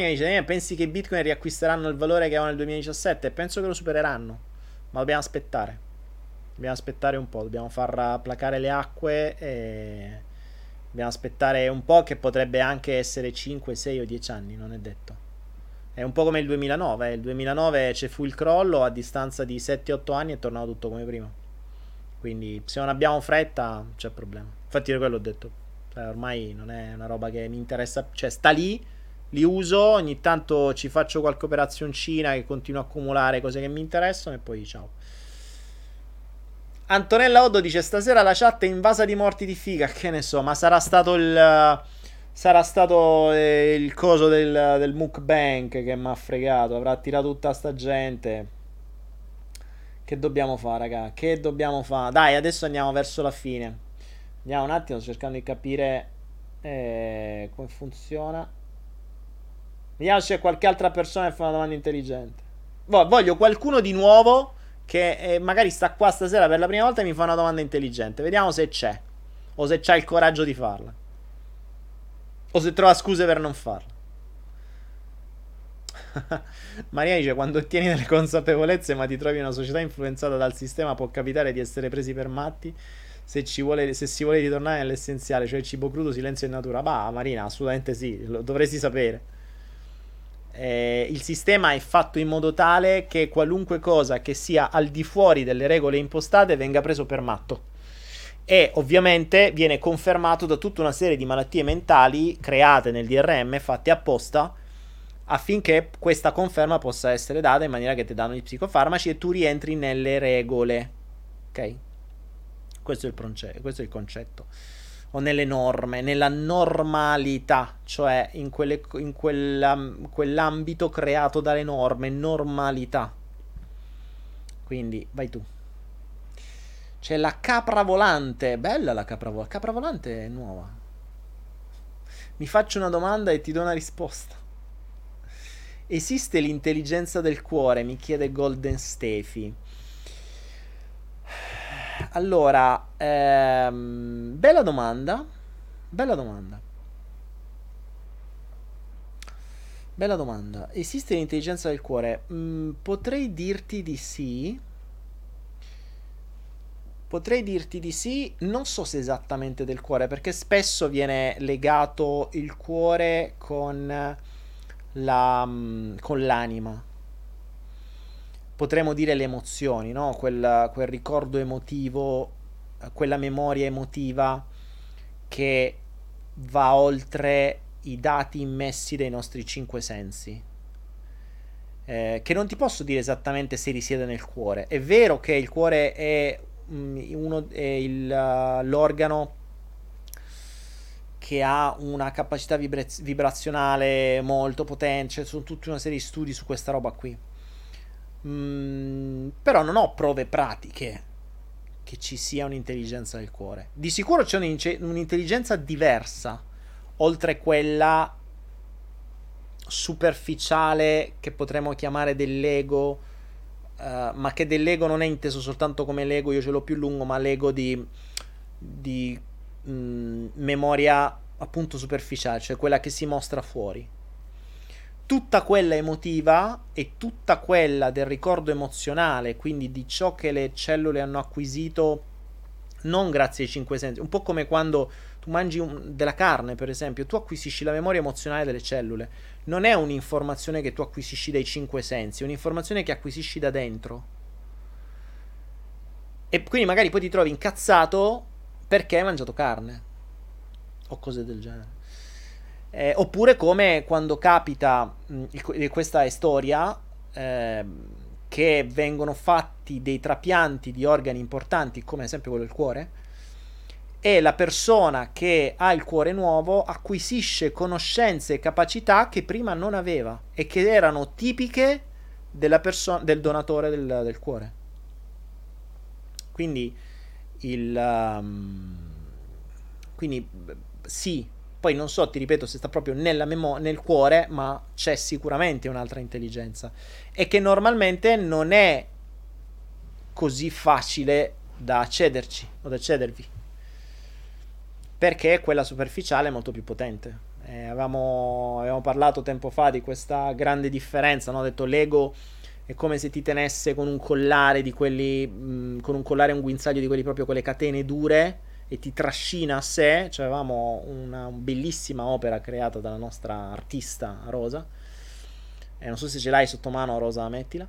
dice: pensi che i bitcoin riacquisteranno il valore che avevano nel 2017? Penso che lo supereranno, ma dobbiamo aspettare un po', dobbiamo far placare le acque e dobbiamo aspettare un po', che potrebbe anche essere 5, 6 o 10 anni, non è detto. È un po' come il 2009, il 2009 ci fu il crollo, a distanza di 7-8 anni è tornato tutto come prima, quindi se non abbiamo fretta c'è problema. Infatti per quello ho detto Cioè, ormai non è una roba che mi interessa, cioè sta lì, li uso, ogni tanto ci faccio qualche operazioncina che continuo a accumulare cose che mi interessano e poi ciao. Antonella Oddo dice: stasera la chat è invasa di morti di figa. Che ne so, ma sarà stato il coso del MUCKBANG che mi ha fregato, avrà attirato tutta sta gente. Che dobbiamo fare, raga? Che dobbiamo fare? Dai, adesso andiamo verso la fine. Andiamo un attimo, sto cercando di capire come funziona. Vediamo se c'è qualche altra persona che fa una domanda intelligente. Voglio qualcuno di nuovo che magari sta qua stasera per la prima volta e mi fa una domanda intelligente. Vediamo se c'è, o se c'ha il coraggio di farla, o se trova scuse per non farla. Maria dice: quando ottieni delle consapevolezze ma ti trovi in una società influenzata dal sistema, può capitare di essere presi per matti. Se si vuole ritornare all'essenziale, cioè cibo crudo, silenzio in natura. Bah, Marina, assolutamente sì, lo dovresti sapere. Il sistema è fatto in modo tale che qualunque cosa che sia al di fuori delle regole impostate venga preso per matto, e ovviamente viene confermato da tutta una serie di malattie mentali create nel DRM, fatte apposta affinché questa conferma possa essere data, in maniera che ti danno i psicofarmaci e tu rientri nelle regole. Ok? Questo è il concetto. O nelle norme, nella normalità, cioè in quell'ambito creato dalle norme, normalità. Quindi vai tu. C'è la capra volante, bella la capra volante. Capra volante è nuova. Mi faccio una domanda e ti do una risposta. Esiste l'intelligenza del cuore? Mi chiede Golden Stefi. Allora, bella domanda. Bella domanda. Bella domanda. Esiste l'intelligenza del cuore? Potrei dirti di sì. Potrei dirti di sì. Non so se esattamente del cuore, perché spesso viene legato il cuore con l'anima. Potremmo dire le emozioni, no? Quel ricordo emotivo, quella memoria emotiva che va oltre i dati immessi dai nostri 5 sensi, che non ti posso dire esattamente se risiede nel cuore. È vero che il cuore è l'organo che ha una capacità vibrazionale molto potente, cioè, sono tutta una serie di studi su questa roba qui. Però non ho prove pratiche che ci sia un'intelligenza del cuore. Di sicuro c'è un'intelligenza diversa, oltre quella superficiale che potremmo chiamare dell'ego, ma che dell'ego non è inteso soltanto come l'ego, io ce l'ho più lungo, ma l'ego di memoria appunto superficiale, cioè quella che si mostra fuori. Tutta quella emotiva e tutta quella del ricordo emozionale, quindi di ciò che le cellule hanno acquisito non grazie ai 5 sensi, un po' come quando tu mangi della carne, per esempio, tu acquisisci la memoria emozionale delle cellule. Non è un'informazione che tu acquisisci dai 5 sensi, è un'informazione che acquisisci da dentro, e quindi magari poi ti trovi incazzato perché hai mangiato carne o cose del genere. Oppure come quando capita, questa è storia, che vengono fatti dei trapianti di organi importanti, come ad esempio quello del cuore, e la persona che ha il cuore nuovo acquisisce conoscenze e capacità che prima non aveva e che erano tipiche del donatore del cuore. Quindi sì, poi non so, ti ripeto, se sta proprio nel cuore, ma c'è sicuramente un'altra intelligenza, e che normalmente non è così facile da accederci o da accedervi, perché quella superficiale è molto più potente. Avevamo parlato tempo fa di questa grande differenza, no? Ho detto l'ego è come se ti tenesse con un collare di quelli, con un collare e un guinzaglio di quelli proprio con le catene dure, e ti trascina a sé. Cioè, avevamo una bellissima opera creata dalla nostra artista Rosa, e non so se ce l'hai sotto mano, Rosa, mettila.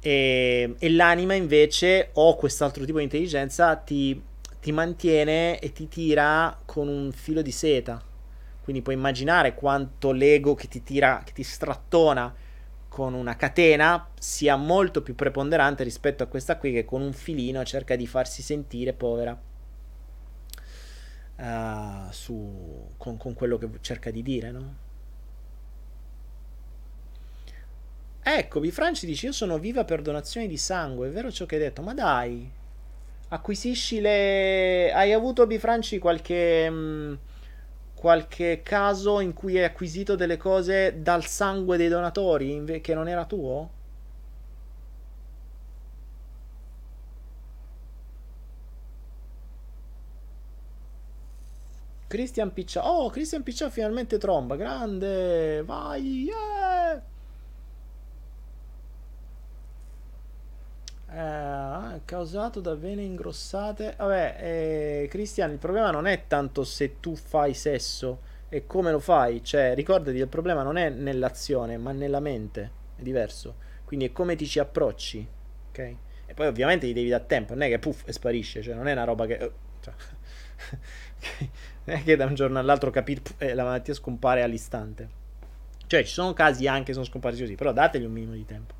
E l'anima invece, o quest'altro tipo di intelligenza, ti ti mantiene e ti tira con un filo di seta. Quindi puoi immaginare quanto l'ego che ti tira, che ti strattona con una catena, sia molto più preponderante rispetto a questa qui che con un filino cerca di farsi sentire povera con quello che cerca di dire, no? Ecco, Bifranci dice: io sono viva per donazioni di sangue, è vero ciò che hai detto? Ma dai, acquisisci le... Hai avuto, Bifranci, qualche caso in cui hai acquisito delle cose dal sangue dei donatori che non era tuo? Christian Picciò, oh, Christian Picciò finalmente tromba, grande, vai, yeah! Causato da vene ingrossate. Vabbè, Christian, il problema non è tanto se tu fai sesso e come lo fai, cioè ricordati, il problema non è nell'azione ma nella mente, è diverso, quindi è come ti ci approcci, ok? E poi ovviamente gli devi dare tempo, non è che puff e sparisce, cioè non è una roba che cioè, okay, non è che da un giorno all'altro la malattia scompare all'istante, cioè ci sono casi anche sono scomparsi così, però dategli un minimo di tempo.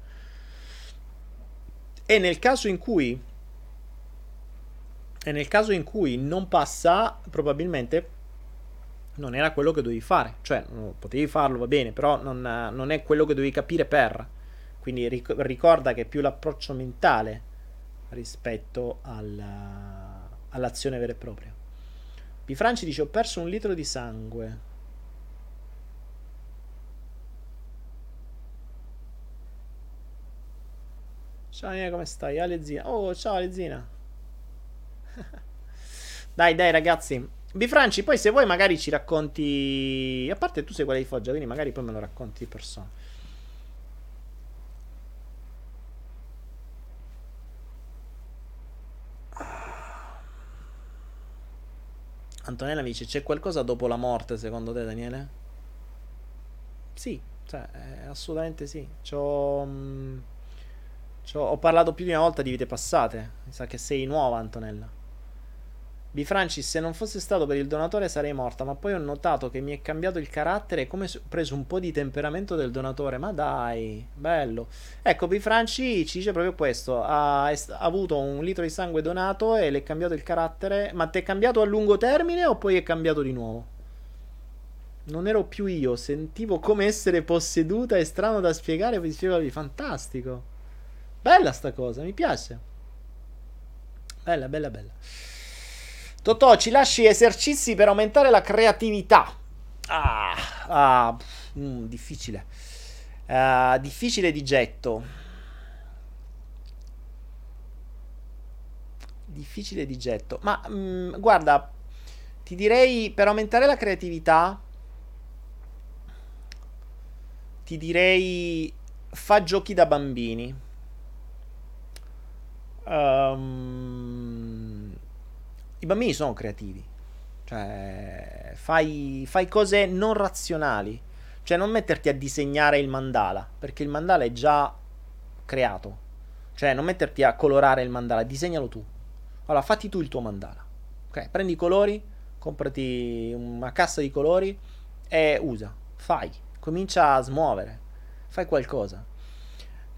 E nel caso in cui non passa, probabilmente non era quello che dovevi fare. Cioè, potevi farlo, va bene, però non è quello che dovevi capire per. Quindi ricorda che è più l'approccio mentale rispetto all'azione vera e propria. Bifranci dice: ho perso 1 litro di sangue. Ciao Nina, come stai? Alezina. Oh, ciao Alezina. Dai ragazzi. Bifranci, poi se vuoi magari ci racconti... A parte tu sei quella di Foggia, quindi magari poi me lo racconti di persona. Antonella mi dice: c'è qualcosa dopo la morte secondo te, Daniele? Sì, cioè, assolutamente sì. Ho parlato più di una volta di vite passate. Mi sa che sei nuova, Antonella. Bifranci, se non fosse stato per il donatore sarei morta, ma poi ho notato che mi è cambiato il carattere e come ho preso un po' di temperamento del donatore. Ma dai, bello. Ecco, Bifranci ci dice proprio questo. Ha avuto 1 litro di sangue donato e le è cambiato il carattere. Ma ti è cambiato a lungo termine o poi è cambiato di nuovo? Non ero più io, sentivo come essere posseduta, è strano da spiegare, vi spiego. Fantastico. Bella sta cosa, mi piace. Bella. Totò, ci lasci esercizi per aumentare la creatività. Difficile. Difficile di getto. Ma guarda, ti direi per aumentare la creatività, ti direi fa giochi da bambini. I bambini sono creativi, cioè fai cose non razionali, cioè non metterti a disegnare il mandala, perché il mandala è già creato, cioè non metterti a colorare il mandala, disegnalo tu. Allora fatti tu il tuo mandala, ok? Prendi i colori, comprati una cassa di colori e usa, comincia a smuovere, fai qualcosa.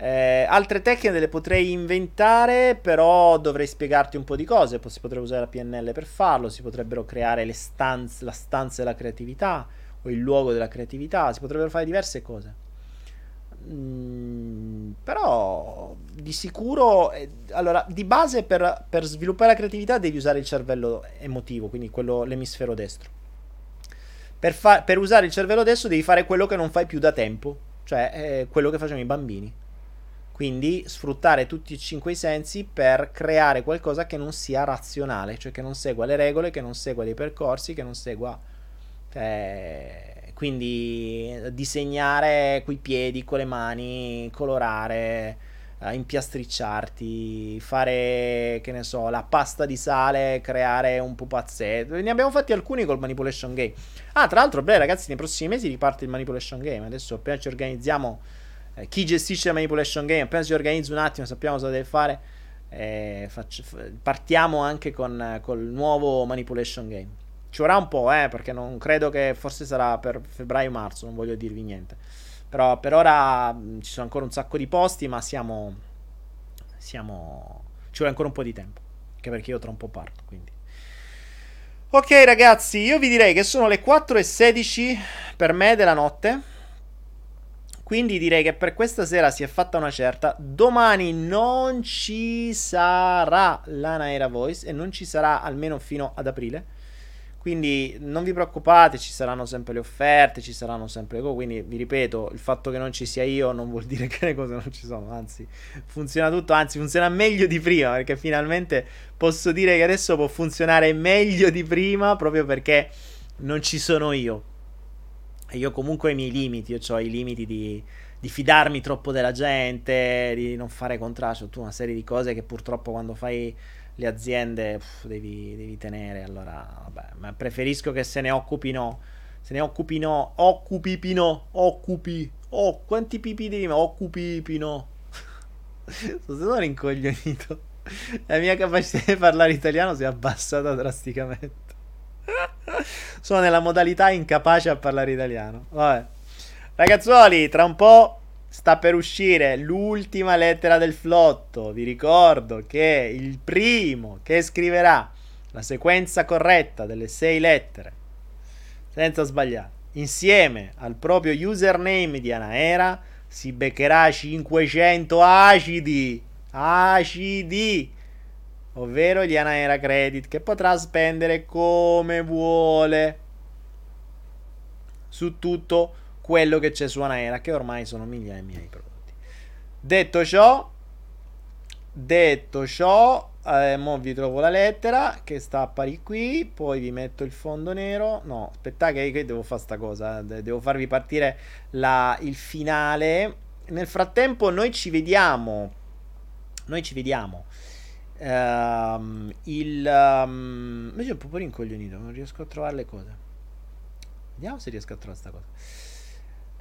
Altre tecniche le potrei inventare, però dovrei spiegarti un po' di cose. Si potrebbe usare la PNL per farlo, si potrebbero creare le stanze, la stanza della creatività o il luogo della creatività, si potrebbero fare diverse cose. Però di sicuro, allora, di base per sviluppare la creatività devi usare il cervello emotivo, quindi quello, l'emisfero destro. Per usare il cervello destro devi fare quello che non fai più da tempo, cioè quello che facevano i bambini. Quindi sfruttare tutti e 5 i sensi per creare qualcosa che non sia razionale, cioè che non segua le regole, che non segua dei percorsi, che non segua... quindi disegnare coi piedi, con le mani, colorare, impiastricciarti, fare, che ne so, la pasta di sale, creare un pupazzetto. Ne abbiamo fatti alcuni col Manipulation Game. Tra l'altro, beh, ragazzi, nei prossimi mesi riparte il Manipulation Game. Adesso appena ci organizziamo... chi gestisce la Manipulation Game appena si organizza un attimo, sappiamo cosa deve fare, Partiamo anche con il nuovo Manipulation Game. Ci vorrà un po', perché non credo che, forse sarà per febbraio-marzo, non voglio dirvi niente. Però per ora ci sono ancora un sacco di posti, ma ci vuole ancora un po' di tempo, anche perché io tra un po' parto, quindi. Ok ragazzi, io vi direi che sono le 4:16 per me della notte, quindi direi che per questa sera si è fatta una certa. Domani non ci sarà l'Anahera Voice e non ci sarà almeno fino ad aprile, quindi non vi preoccupate, ci saranno sempre le offerte, ci saranno sempre, quindi vi ripeto, il fatto che non ci sia io non vuol dire che le cose non ci sono, anzi funziona tutto, anzi funziona meglio di prima, perché finalmente posso dire che adesso può funzionare meglio di prima proprio perché non ci sono io. E io comunque ho i miei limiti, io ho i limiti di fidarmi troppo della gente, di non fare contraccio, tutta una serie di cose che purtroppo quando fai le aziende devi tenere. Allora vabbè, ma preferisco che se ne occupino. Sono rincoglionito, la mia capacità di parlare italiano si è abbassata drasticamente. Sono nella modalità incapace a parlare italiano. Vabbè. Ragazzuoli, tra un po' sta per uscire l'ultima lettera del flotto. Vi ricordo che il primo che scriverà la sequenza corretta delle 6 lettere, senza sbagliare, insieme al proprio username di Anahera, si beccherà 500 acidi. Acidi! Ovvero gli Anahera Credit, che potrà spendere come vuole su tutto quello che c'è su Anahera, che ormai sono migliaia e migliaia di prodotti. Detto ciò, mo vi trovo la lettera che sta a pari qui, poi vi metto il fondo nero. No, aspettate che io devo fare sta cosa, devo farvi partire il finale. Nel frattempo noi ci vediamo. Io sono un po' rincoglionito, non riesco a trovare le cose. Vediamo se riesco a trovare questa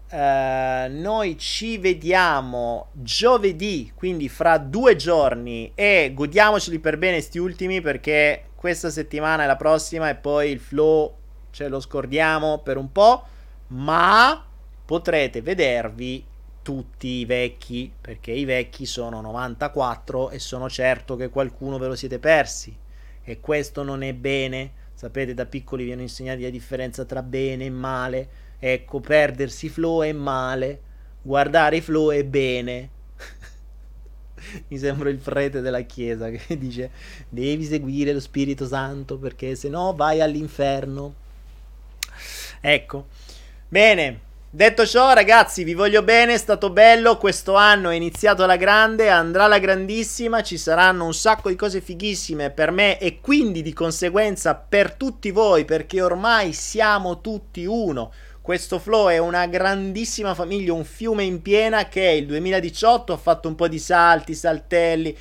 cosa. Noi ci vediamo giovedì, quindi fra 2 giorni, e godiamoceli per bene sti ultimi, perché questa settimana è la prossima e poi il flow ce lo scordiamo per un po', ma potrete vedervi tutti i vecchi, perché i vecchi sono 94 e sono certo che qualcuno ve lo siete persi, e questo non è bene. Sapete, da piccoli vi hanno insegnati la differenza tra bene e male. Ecco, perdersi flow è male, guardare i flow è bene. Mi sembro il prete della chiesa che dice devi seguire lo Spirito Santo perché se no vai all'inferno. Ecco, bene. Detto ciò, ragazzi, vi voglio bene, è stato bello, questo anno è iniziato alla grande, andrà alla grandissima, ci saranno un sacco di cose fighissime per me e quindi di conseguenza per tutti voi, perché ormai siamo tutti uno. Questo flow è una grandissima famiglia, un fiume in piena che il 2018 ha fatto un po' di salti, saltelli,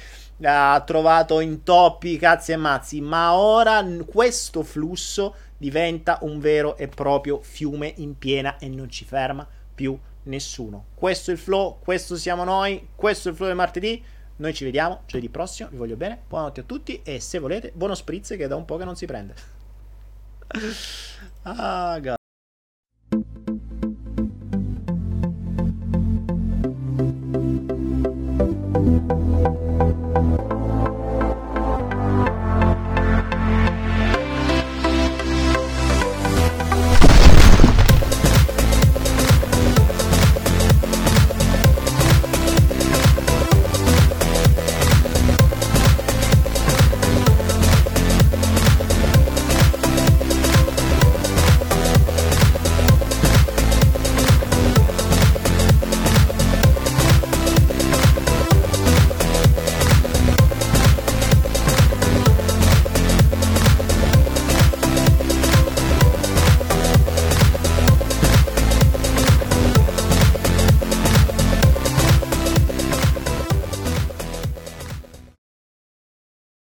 ha trovato intoppi, cazzi e mazzi, ma ora questo flusso diventa un vero e proprio fiume in piena e non ci ferma più nessuno. Questo è il flow, questo siamo noi, questo è il flow del martedì. Noi ci vediamo giovedì prossimo, vi voglio bene, buonanotte a tutti e se volete buono spritz, che è da un po' che non si prende. Ah, God.